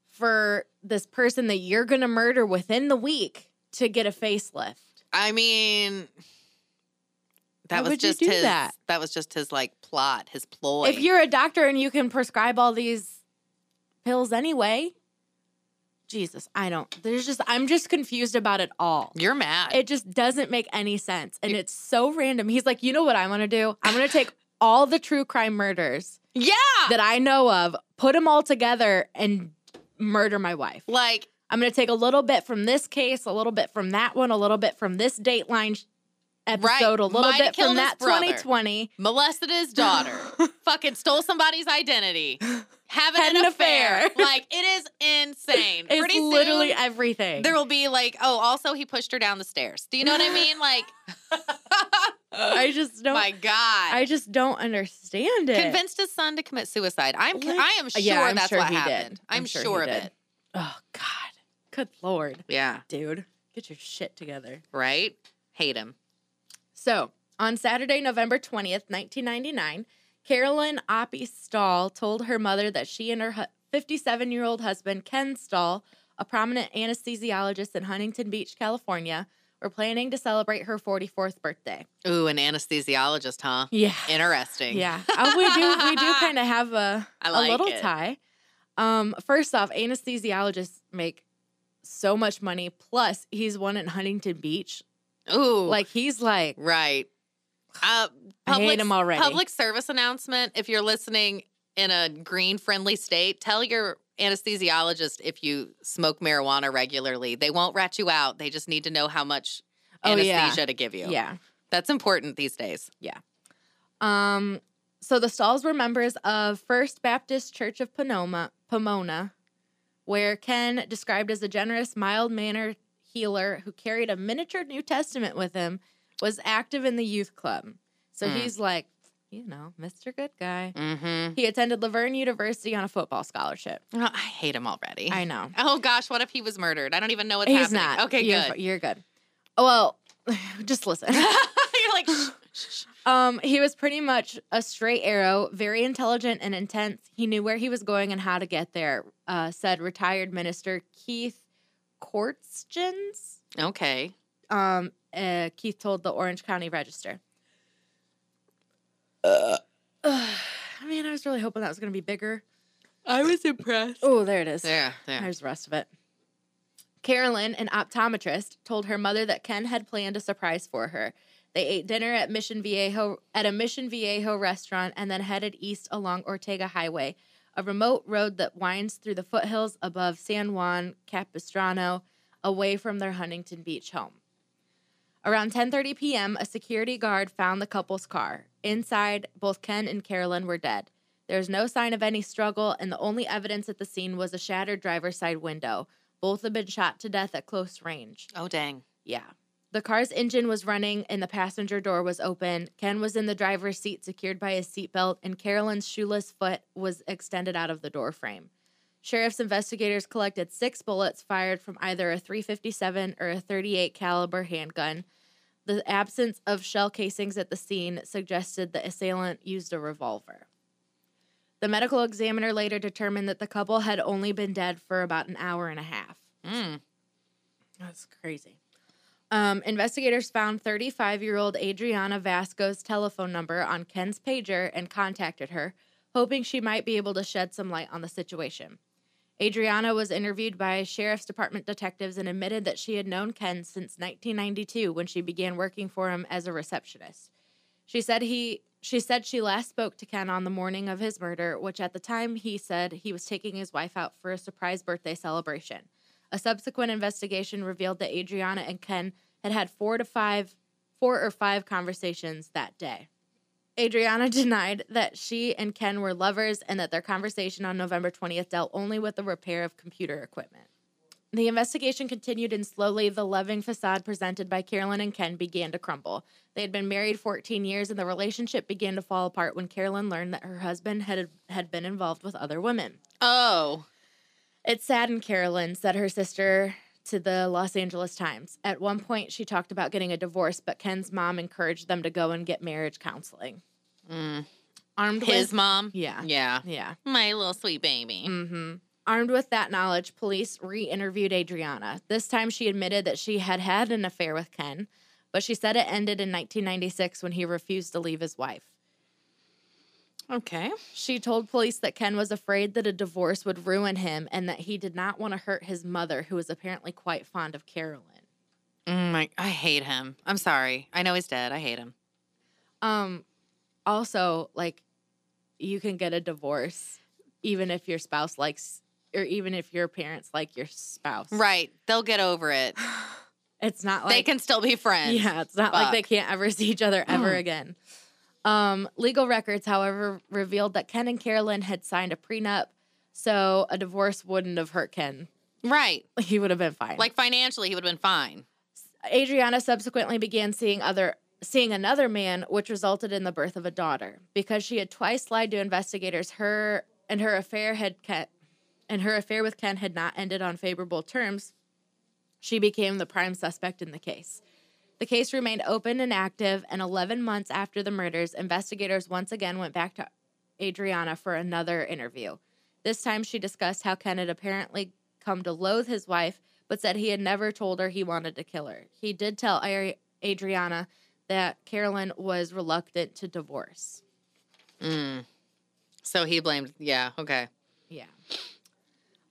for this person that you're going to murder within the week to get a facelift. I mean, that was just his like plot, his ploy. If you're a doctor and you can prescribe all these pills anyway. Jesus, I don't. I'm just confused about it all. You're mad. It just doesn't make any sense. And it's so random. He's like, you know what I want to do? I'm going to take all the true crime murders that I know of, put them all together, and murder my wife. Like, I'm going to take a little bit from this case, a little bit from that one, a little bit from this Dateline episode, right. A little bit from that brother, 2020. Molested his daughter. Fucking stole somebody's identity. Having an affair. Like, it is insane. It's pretty literally soon, everything. There will be like, oh, also he pushed her down the stairs. Do you know what I mean? Like, I just don't. My God. I just don't understand it. Convinced his son to commit suicide. I'm sure that's what happened. I'm sure of it. Oh, God. Good Lord. Yeah. Dude, get your shit together. Right? Hate him. So, on Saturday, November 20th, 1999, Carolyn Oppie Stahl told her mother that she and her 57-year-old husband, Ken Stahl, a prominent anesthesiologist in Huntington Beach, California, were planning to celebrate her 44th birthday. Ooh, an anesthesiologist, huh? Yeah. Interesting. Yeah. We do kind of have a little tie. First off, anesthesiologists make so much money. Plus, he's one in Huntington Beach. Ooh. Like, he's like... Right. I hate him already. Public service announcement. If you're listening in a green-friendly state, tell your anesthesiologist if you smoke marijuana regularly. They won't rat you out. They just need to know how much anesthesia to give you. Yeah. That's important these days. Yeah. So the Stahls were members of First Baptist Church of Pomona, where Ken, described as a generous, mild-mannered healer who carried a miniature New Testament with him, was active in the youth club. So he's like, you know, Mr. Good Guy. Mm-hmm. He attended Laverne University on a football scholarship. Oh, I hate him already. I know. Oh, gosh, what if he was murdered? I don't even know what's happening. He's not. Okay, good. You're good. Well, just listen. You're like, shh, shh. He was pretty much a straight arrow, very intelligent and intense. He knew where he was going and how to get there, said retired minister Keith Courts. Okay. Keith told the Orange County Register. Man, I was really hoping that was going to be bigger. I was impressed. Oh, there it is. Yeah. There's the rest of it. Carolyn, an optometrist, told her mother that Ken had planned a surprise for her. They ate dinner at a Mission Viejo restaurant and then headed east along Ortega Highway, a remote road that winds through the foothills above San Juan Capistrano, away from their Huntington Beach home. Around 10:30 p.m., a security guard found the couple's car. Inside, both Ken and Carolyn were dead. There was no sign of any struggle, and the only evidence at the scene was a shattered driver's side window. Both had been shot to death at close range. Oh, dang. Yeah. The car's engine was running, and the passenger door was open. Ken was in the driver's seat, secured by his seatbelt, and Carolyn's shoeless foot was extended out of the door frame. Sheriff's investigators collected 6 bullets fired from either a .357 or a .38 caliber handgun. The absence of shell casings at the scene suggested the assailant used a revolver. The medical examiner later determined that the couple had only been dead for about an hour and a half. That's crazy. Investigators found 35-year-old Adriana Vasco's telephone number on Ken's pager and contacted her, hoping she might be able to shed some light on the situation. Adriana was interviewed by Sheriff's Department detectives and admitted that she had known Ken since 1992 when she began working for him as a receptionist. She said she last spoke to Ken on the morning of his murder, which at the time he said he was taking his wife out for a surprise birthday celebration. A subsequent investigation revealed that Adriana and Ken had had 4 or 5 conversations that day. Adriana denied that she and Ken were lovers and that their conversation on November 20th dealt only with the repair of computer equipment. The investigation continued, and slowly the loving facade presented by Carolyn and Ken began to crumble. They had been married 14 years, and the relationship began to fall apart when Carolyn learned that her husband had been involved with other women. Oh. It saddened Carolyn, said her sister to the Los Angeles Times. At one point, she talked about getting a divorce, but Ken's mom encouraged them to go and get marriage counseling. Armed with his mom? Yeah. Yeah. My little sweet baby. Mm-hmm. Armed with that knowledge, police re-interviewed Adriana. This time she admitted that she had had an affair with Ken, but she said it ended in 1996 when he refused to leave his wife. Okay. She told police that Ken was afraid that a divorce would ruin him and that he did not want to hurt his mother, who was apparently quite fond of Carolyn. I hate him. I'm sorry. I know he's dead. I hate him. Also, like, you can get a divorce even if your spouse likes, or even if your parents like your spouse. Right. They'll get over it. It's not like... They can still be friends. Yeah, it's not like they can't ever see each other ever again. Legal records, however, revealed that Ken and Carolyn had signed a prenup, so a divorce wouldn't have hurt Ken. Right. He would have been fine. Like, financially, he would have been fine. Adriana subsequently began seeing another man, which resulted in the birth of a daughter. Because she had twice lied to investigators, her affair with Ken had not ended on favorable terms, she became the prime suspect in the case. The case remained open and active, and 11 months after the murders, investigators once again went back to Adriana for another interview. This time she discussed how Ken had apparently come to loathe his wife, but said he had never told her he wanted to kill her. He did tell Adriana that Carolyn was reluctant to divorce. So he blamed, yeah, okay. Yeah.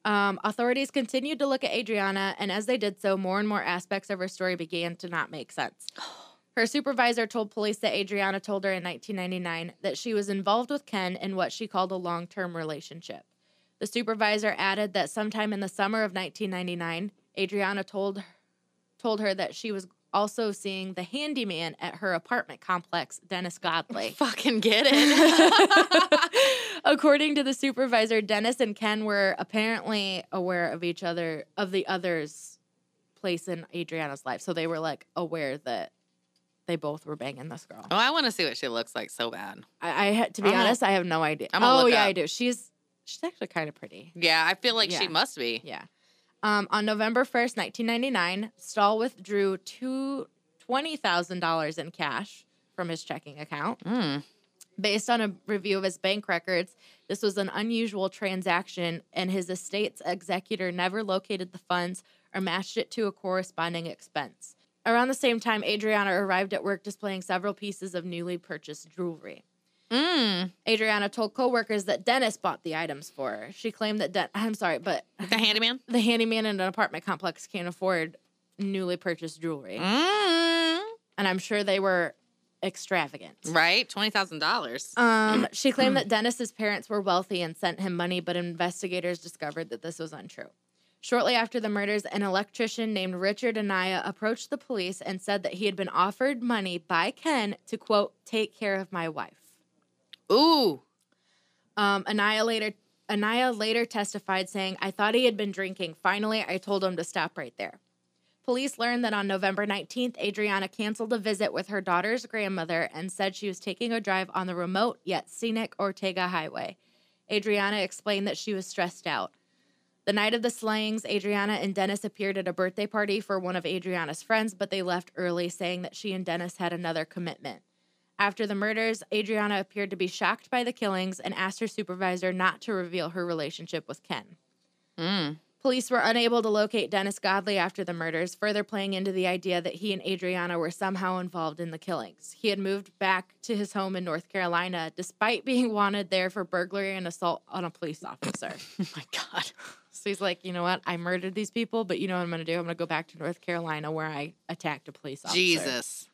Authorities continued to look at Adriana, and as they did so, more and more aspects of her story began to not make sense. Her supervisor told police that Adriana told her in 1999 that she was involved with Ken in what she called a long-term relationship. The supervisor added that sometime in the summer of 1999, Adriana told her that she was also seeing the handyman at her apartment complex, Dennis Godley. Fucking get it. According to the supervisor, Dennis and Ken were apparently aware of each other, of the other's place in Adriana's life. So they were, like, aware that they both were banging this girl. Oh, I want to see what she looks like so bad. To be honest, I have no idea. I do. She's actually kind of pretty. Yeah, I feel like she must be. Yeah. On November 1st, 1999, Stahl withdrew $20,000 in cash from his checking account. Based on a review of his bank records, this was an unusual transaction, and his estate's executor never located the funds or matched it to a corresponding expense. Around the same time, Adriana arrived at work displaying several pieces of newly purchased jewelry. Adriana told co-workers that Dennis bought the items for her. She claimed that the handyman? The handyman in an apartment complex can't afford newly purchased jewelry. And I'm sure they were extravagant. Right? $20,000. She claimed that Dennis's parents were wealthy and sent him money, but investigators discovered that this was untrue. Shortly after the murders, an electrician named Richard Anaya approached the police and said that he had been offered money by Ken to, quote, take care of my wife. Ooh. Anaya later testified, saying, "I thought he had been drinking. Finally, I told him to stop right there." Police learned that on November 19th, Adriana canceled a visit with her daughter's grandmother and said she was taking a drive on the remote yet scenic Ortega Highway. Adriana explained that she was stressed out. The night of the slayings, Adriana and Dennis appeared at a birthday party for one of Adriana's friends, but they left early, saying that she and Dennis had another commitment. After the murders, Adriana appeared to be shocked by the killings and asked her supervisor not to reveal her relationship with Ken. Police were unable to locate Dennis Godley after the murders, further playing into the idea that he and Adriana were somehow involved in the killings. He had moved back to his home in North Carolina, despite being wanted there for burglary and assault on a police officer. Oh, my God. So he's like, you know what? I murdered these people, but you know what I'm going to do? I'm going to go back to North Carolina where I attacked a police officer. Jesus.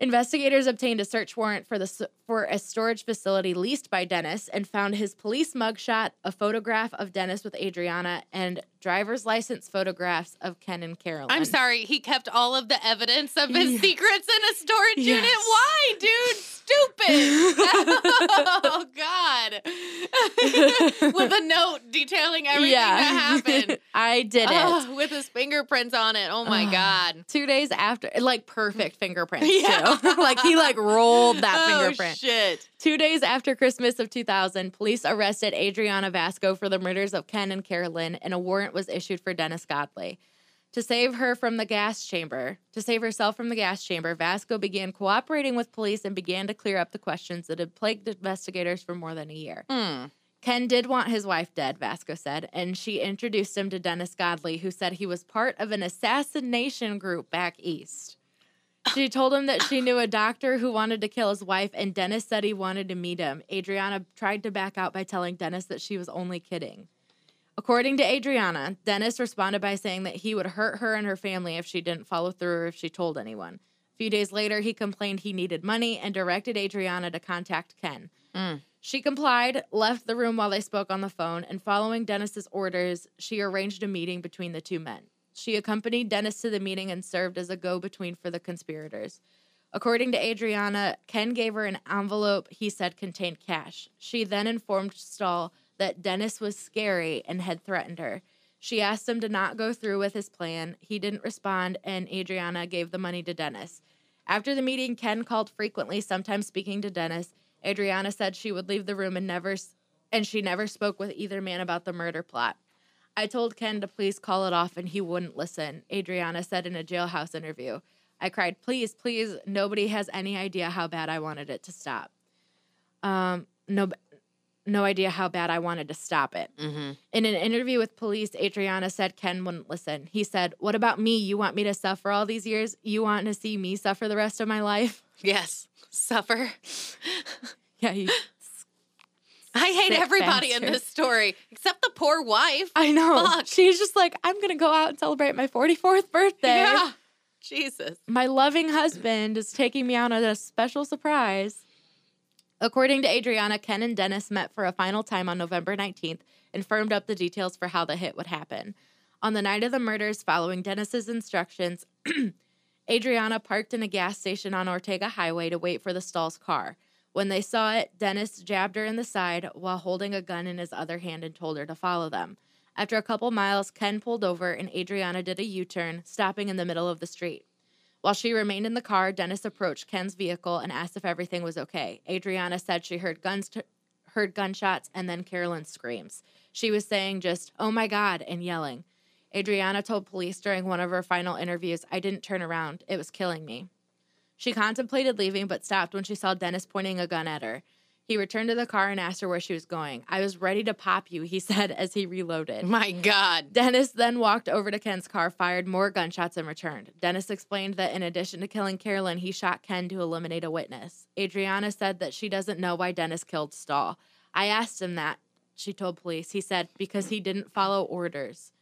Investigators obtained a search warrant for a storage facility leased by Dennis and found his police mugshot, a photograph of Dennis with Adriana, and driver's license photographs of Ken and Carolyn. I'm sorry. He kept all of the evidence of his secrets in a storage unit? Why, dude? Stupid. Oh, God. With a note detailing everything that happened. I did it. With his fingerprints on it. Oh, my God. 2 days after. Like, perfect fingerprints, too. Like, he, like, rolled that fingerprint. Shit. 2 days after Christmas of 2000, police arrested Adriana Vasco for the murders of Ken and Carolyn, and a warrant was issued for Dennis Godley. To save herself from the gas chamber, Vasco began cooperating with police and began to clear up the questions that had plagued investigators for more than a year. Ken did want his wife dead, Vasco said, and she introduced him to Dennis Godley, who said he was part of an assassination group back east. She told him that she knew a doctor who wanted to kill his wife, and Dennis said he wanted to meet him. Adriana tried to back out by telling Dennis that she was only kidding. According to Adriana, Dennis responded by saying that he would hurt her and her family if she didn't follow through or if she told anyone. A few days later, he complained he needed money and directed Adriana to contact Ken. She complied, left the room while they spoke on the phone, and following Dennis's orders, she arranged a meeting between the two men. She accompanied Dennis to the meeting and served as a go-between for the conspirators. According to Adriana, Ken gave her an envelope he said contained cash. She then informed Stahl that Dennis was scary and had threatened her. She asked him to not go through with his plan. He didn't respond, and Adriana gave the money to Dennis. After the meeting, Ken called frequently, sometimes speaking to Dennis. Adriana said she would leave the room and she never spoke with either man about the murder plot. I told Ken to please call it off, and he wouldn't listen, Adriana said in a jailhouse interview. I cried, please, please, nobody has any idea how bad I wanted it to stop. No idea how bad I wanted to stop it. Mm-hmm. In an interview with police, Adriana said Ken wouldn't listen. He said, what about me? You want me to suffer all these years? You want to see me suffer the rest of my life? Yes, suffer. Yeah, I hate everybody in this story, except the poor wife. I know. Fuck. She's just like, I'm going to go out and celebrate my 44th birthday. Yeah. Jesus. My loving husband is taking me out on a special surprise. According to Adriana, Ken and Dennis met for a final time on November 19th and firmed up the details for how the hit would happen. On the night of the murders, following Dennis's instructions, Adriana parked in a gas station on Ortega Highway to wait for the Stahl's car. When they saw it, Dennis jabbed her in the side while holding a gun in his other hand and told her to follow them. After a couple miles, Ken pulled over and Adriana did a U-turn, stopping in the middle of the street. While she remained in the car, Dennis approached Ken's vehicle and asked if everything was okay. Adriana said she heard gunshots and then Carolyn's screams. She was saying just, oh my God, and yelling. Adriana told police during one of her final interviews, I didn't turn around. It was killing me. She contemplated leaving but stopped when she saw Dennis pointing a gun at her. He returned to the car and asked her where she was going. I was ready to pop you, he said as he reloaded. My God. Dennis then walked over to Ken's car, fired more gunshots, and returned. Dennis explained that in addition to killing Carolyn, he shot Ken to eliminate a witness. Adriana said that she doesn't know why Dennis killed Stahl. I asked him that, she told police. He said, because he didn't follow orders.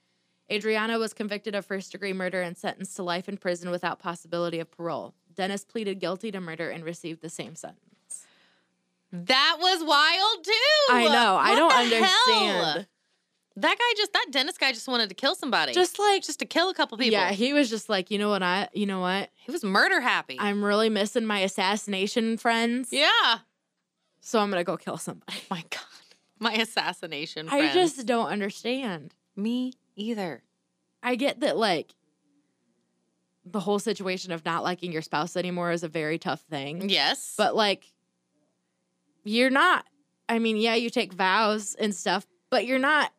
Adriana was convicted of first-degree murder and sentenced to life in prison without possibility of parole. Dennis pleaded guilty to murder and received the same sentence. That was wild, too. I know. What I don't understand. Hell? That Dennis guy just wanted to kill somebody. Just to kill a couple people. Yeah, he was just like, you know what? He was murder happy. I'm really missing my assassination friends. Yeah. So I'm going to go kill somebody. My God. My assassination friends. I just don't understand. Me either. I get that, the whole situation of not liking your spouse anymore is a very tough thing. Yes. But, you're not, you take vows and stuff, but you're not,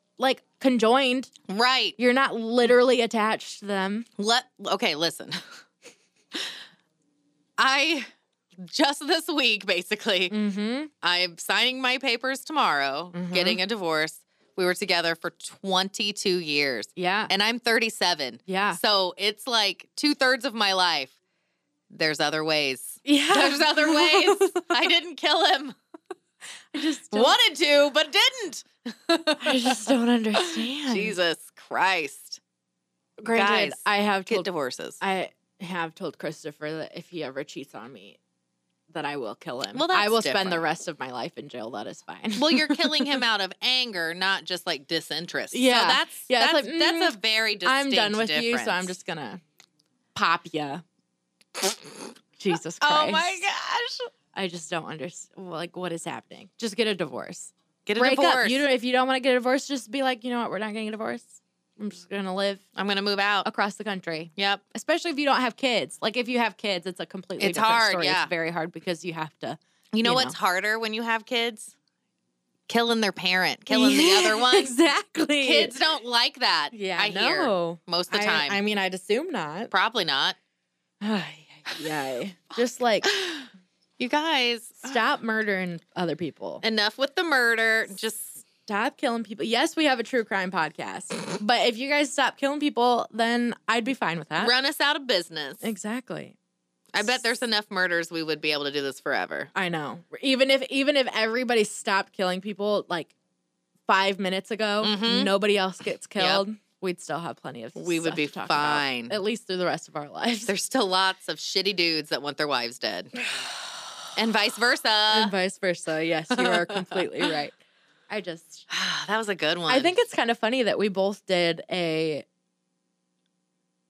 conjoined. Right. You're not literally attached to them. Okay, listen. I, just this week, basically, I'm signing my papers tomorrow, getting a divorce. We were together for 22 years. Yeah. And I'm 37. Yeah. So it's 2/3 of my life. There's other ways. Yeah. There's other ways. I didn't kill him. I just wanted to, but didn't. I just don't understand. Jesus Christ. Granted, guys, get divorces. I have told Christopher that if he ever cheats on me, that I will kill him. Well, I will spend the rest of my life in jail. That is fine. Well, you're killing him out of anger, not just disinterest. Yeah. So that's a very distinct difference. I'm done with you, so I'm just going to pop ya. Jesus Christ. Oh my gosh. I just don't understand. What is happening? Just get a divorce. Break up. If you don't want to get a divorce, just be like, you know what? We're not getting a divorce. I'm just going to live. I'm going to move out. Across the country. Yep. Especially if you don't have kids. If you have kids, it's a completely different story. Yeah. It's very hard because you have to. You know what's harder when you have kids? Killing their parent. Killing the other one. Exactly. Kids don't like that. Yeah, I hear most of the time. I'd assume not. Probably not. Just you guys. Stop murdering other people. Enough with the murder. Just Stop killing people. Yes, we have a true crime podcast. But if you guys stop killing people, then I'd be fine with that. Run us out of business. Exactly. I bet there's enough murders we would be able to do this forever. I know. Even if everybody stopped killing people like 5 minutes ago, nobody else gets killed, we'd still have plenty of stuff would be fine. About, at least through the rest of our lives. There's still lots of shitty dudes that want their wives dead. And vice versa. And vice versa. Yes, you are completely right. I just... That was a good one. I think it's kind of funny that we both did a...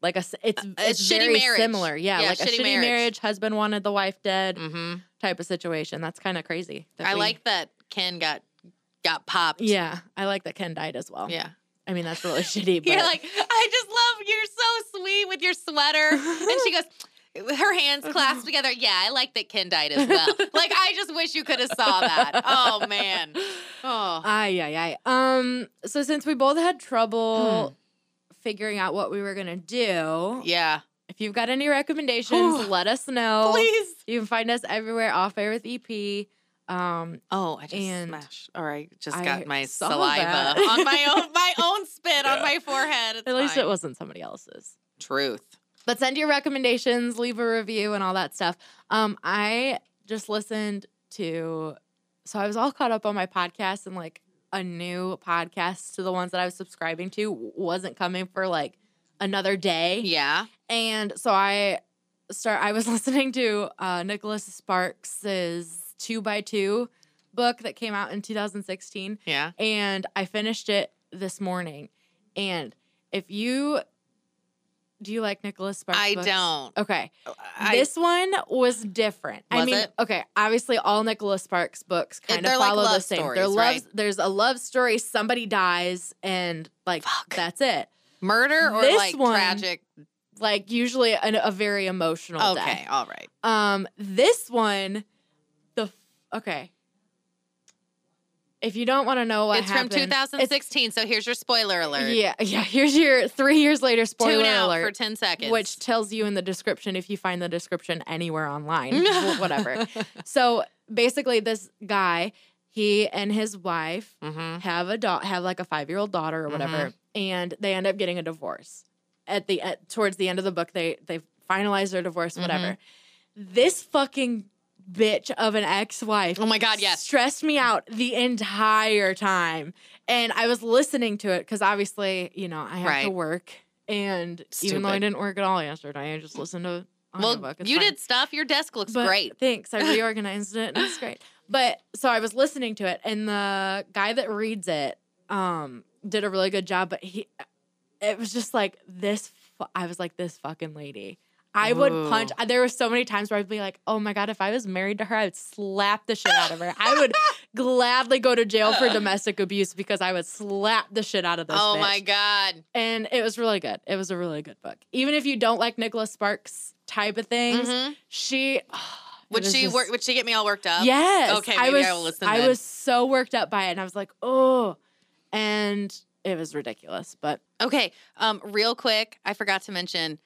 Like, it's shitty very marriage. Similar. Yeah, like shitty marriage. Husband wanted the wife dead type of situation. That's kind of crazy. I like that Ken got popped. Yeah, I like that Ken died as well. Yeah. I mean, that's really shitty. But... You're like, I just love, you're so sweet with your sweater. And she goes... Her hands clasped together. Yeah, I like that Ken died as well. Like, I just wish you could have saw that. Oh, man. Oh. So since we both had trouble figuring out what we were going to do. Yeah. If you've got any recommendations, let us know. Please. You can find us everywhere. Off Air with EP. I just smashed. Or I just got my saliva on my own spit on my forehead. At least it wasn't somebody else's. Truth. But send your recommendations, leave a review, and all that stuff. I just listened to, so I was all caught up on my podcast, and like a new podcast to the ones that I was subscribing to wasn't coming for like another day. Yeah. And so I was listening to Nicholas Sparks's 2x2 book that came out in 2016. Yeah. And I finished it this morning. And if you... Do you like Nicholas Sparks? I don't. Okay. This one was different. I mean, okay, obviously all Nicholas Sparks books kind of follow like the same. Stories, they're right? There's a love story, somebody dies, and like that's it. Murder or this like one, tragic? Like usually a very emotional death. Okay, all right. This one, okay. If you don't want to know what happened. It's from 2016, so here's your spoiler alert. Yeah, here's your 3 years later spoiler alert. Tune out for 10 seconds. Which tells you in the description, if you find the description anywhere online, whatever. So basically this guy, he and his wife have like a 5-year-old daughter or whatever, and they end up getting a divorce. Towards the end of the book, they finalize their divorce, whatever. This fucking bitch of an ex-wife. Oh my God, yes. Stressed me out the entire time. And I was listening to it because obviously, you know, I have to work. And even though I didn't work at all yesterday, I just listened to audiobook. You did stuff. Your desk looks great. Thanks. I reorganized it and it's great. But so I was listening to it, and the guy that reads it did a really good job, but it was just like this. I was like, this fucking lady. I would punch. There were so many times where I'd be like, oh my God, if I was married to her, I would slap the shit out of her. I would gladly go to jail for domestic abuse because I would slap the shit out of this bitch. Oh my God. And it was really good. It was a really good book. Even if you don't like Nicholas Sparks type of things, would she get me all worked up? Yes. Okay, maybe I will listen then. I was so worked up by it, and I was like, oh. And it was ridiculous, but. Okay, real quick, I forgot to mention,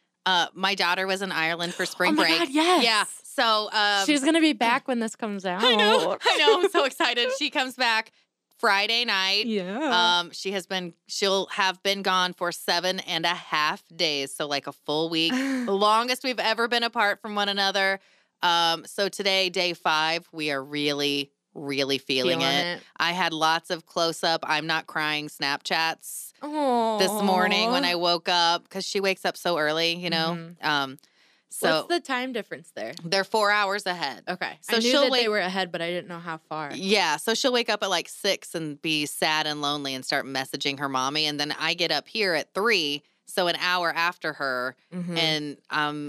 my daughter was in Ireland for spring break. Oh my God, yes. Yeah. So she's going to be back when this comes out. I know. I'm so excited. She comes back Friday night. Yeah. She'll have been gone for 7.5 days. So like a full week. The longest we've ever been apart from one another. So today, day 5, we are really, really feeling it. I had lots of close-up, I'm not crying Snapchats this morning when I woke up, because she wakes up so early, you know. So what's the time difference there? They're 4 hours ahead. Okay. So I knew they were ahead, but I didn't know how far. Yeah, so she'll wake up at like 6 and be sad and lonely and start messaging her mommy, and then I get up here at 3, so an hour after her, and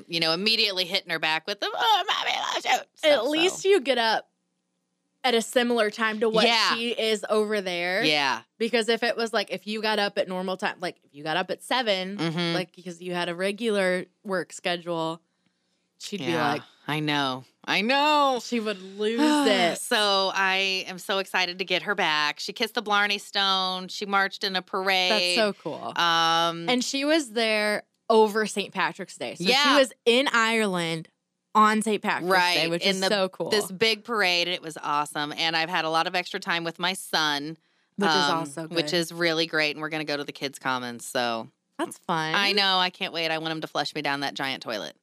you know, immediately hitting her back with the, oh, mommy, I love you. At least you get up at a similar time to what she is over there. Yeah. Because if it was like, if you got up at normal time, like if you got up at 7, like because you had a regular work schedule, she'd be like. I know. She would lose it. So I am so excited to get her back. She kissed the Blarney Stone. She marched in a parade. That's so cool. And she was there over St. Patrick's Day. So she was in Ireland on St. Patrick's Day, which is so cool. This big parade, it was awesome. And I've had a lot of extra time with my son. Which is also good. Which is really great, and we're going to go to the kids' commons, so. That's fun. I know. I can't wait. I want him to flush me down that giant toilet.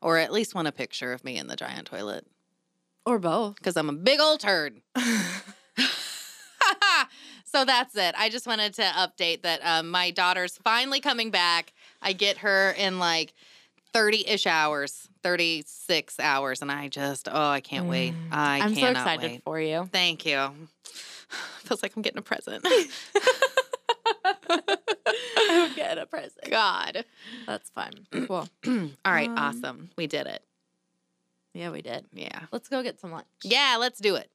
Or at least want a picture of me in the giant toilet. Or both. Because I'm a big old turd. So that's it. I just wanted to update that my daughter's finally coming back. I get her in like 30-ish hours, 36 hours, and I just, oh, I can't wait. I'm so excited for you. Thank you. Feels like I'm getting a present. I'm getting a present. God. That's fun. Cool. All right, awesome. We did it. Yeah, we did. Yeah. Let's go get some lunch. Yeah, let's do it.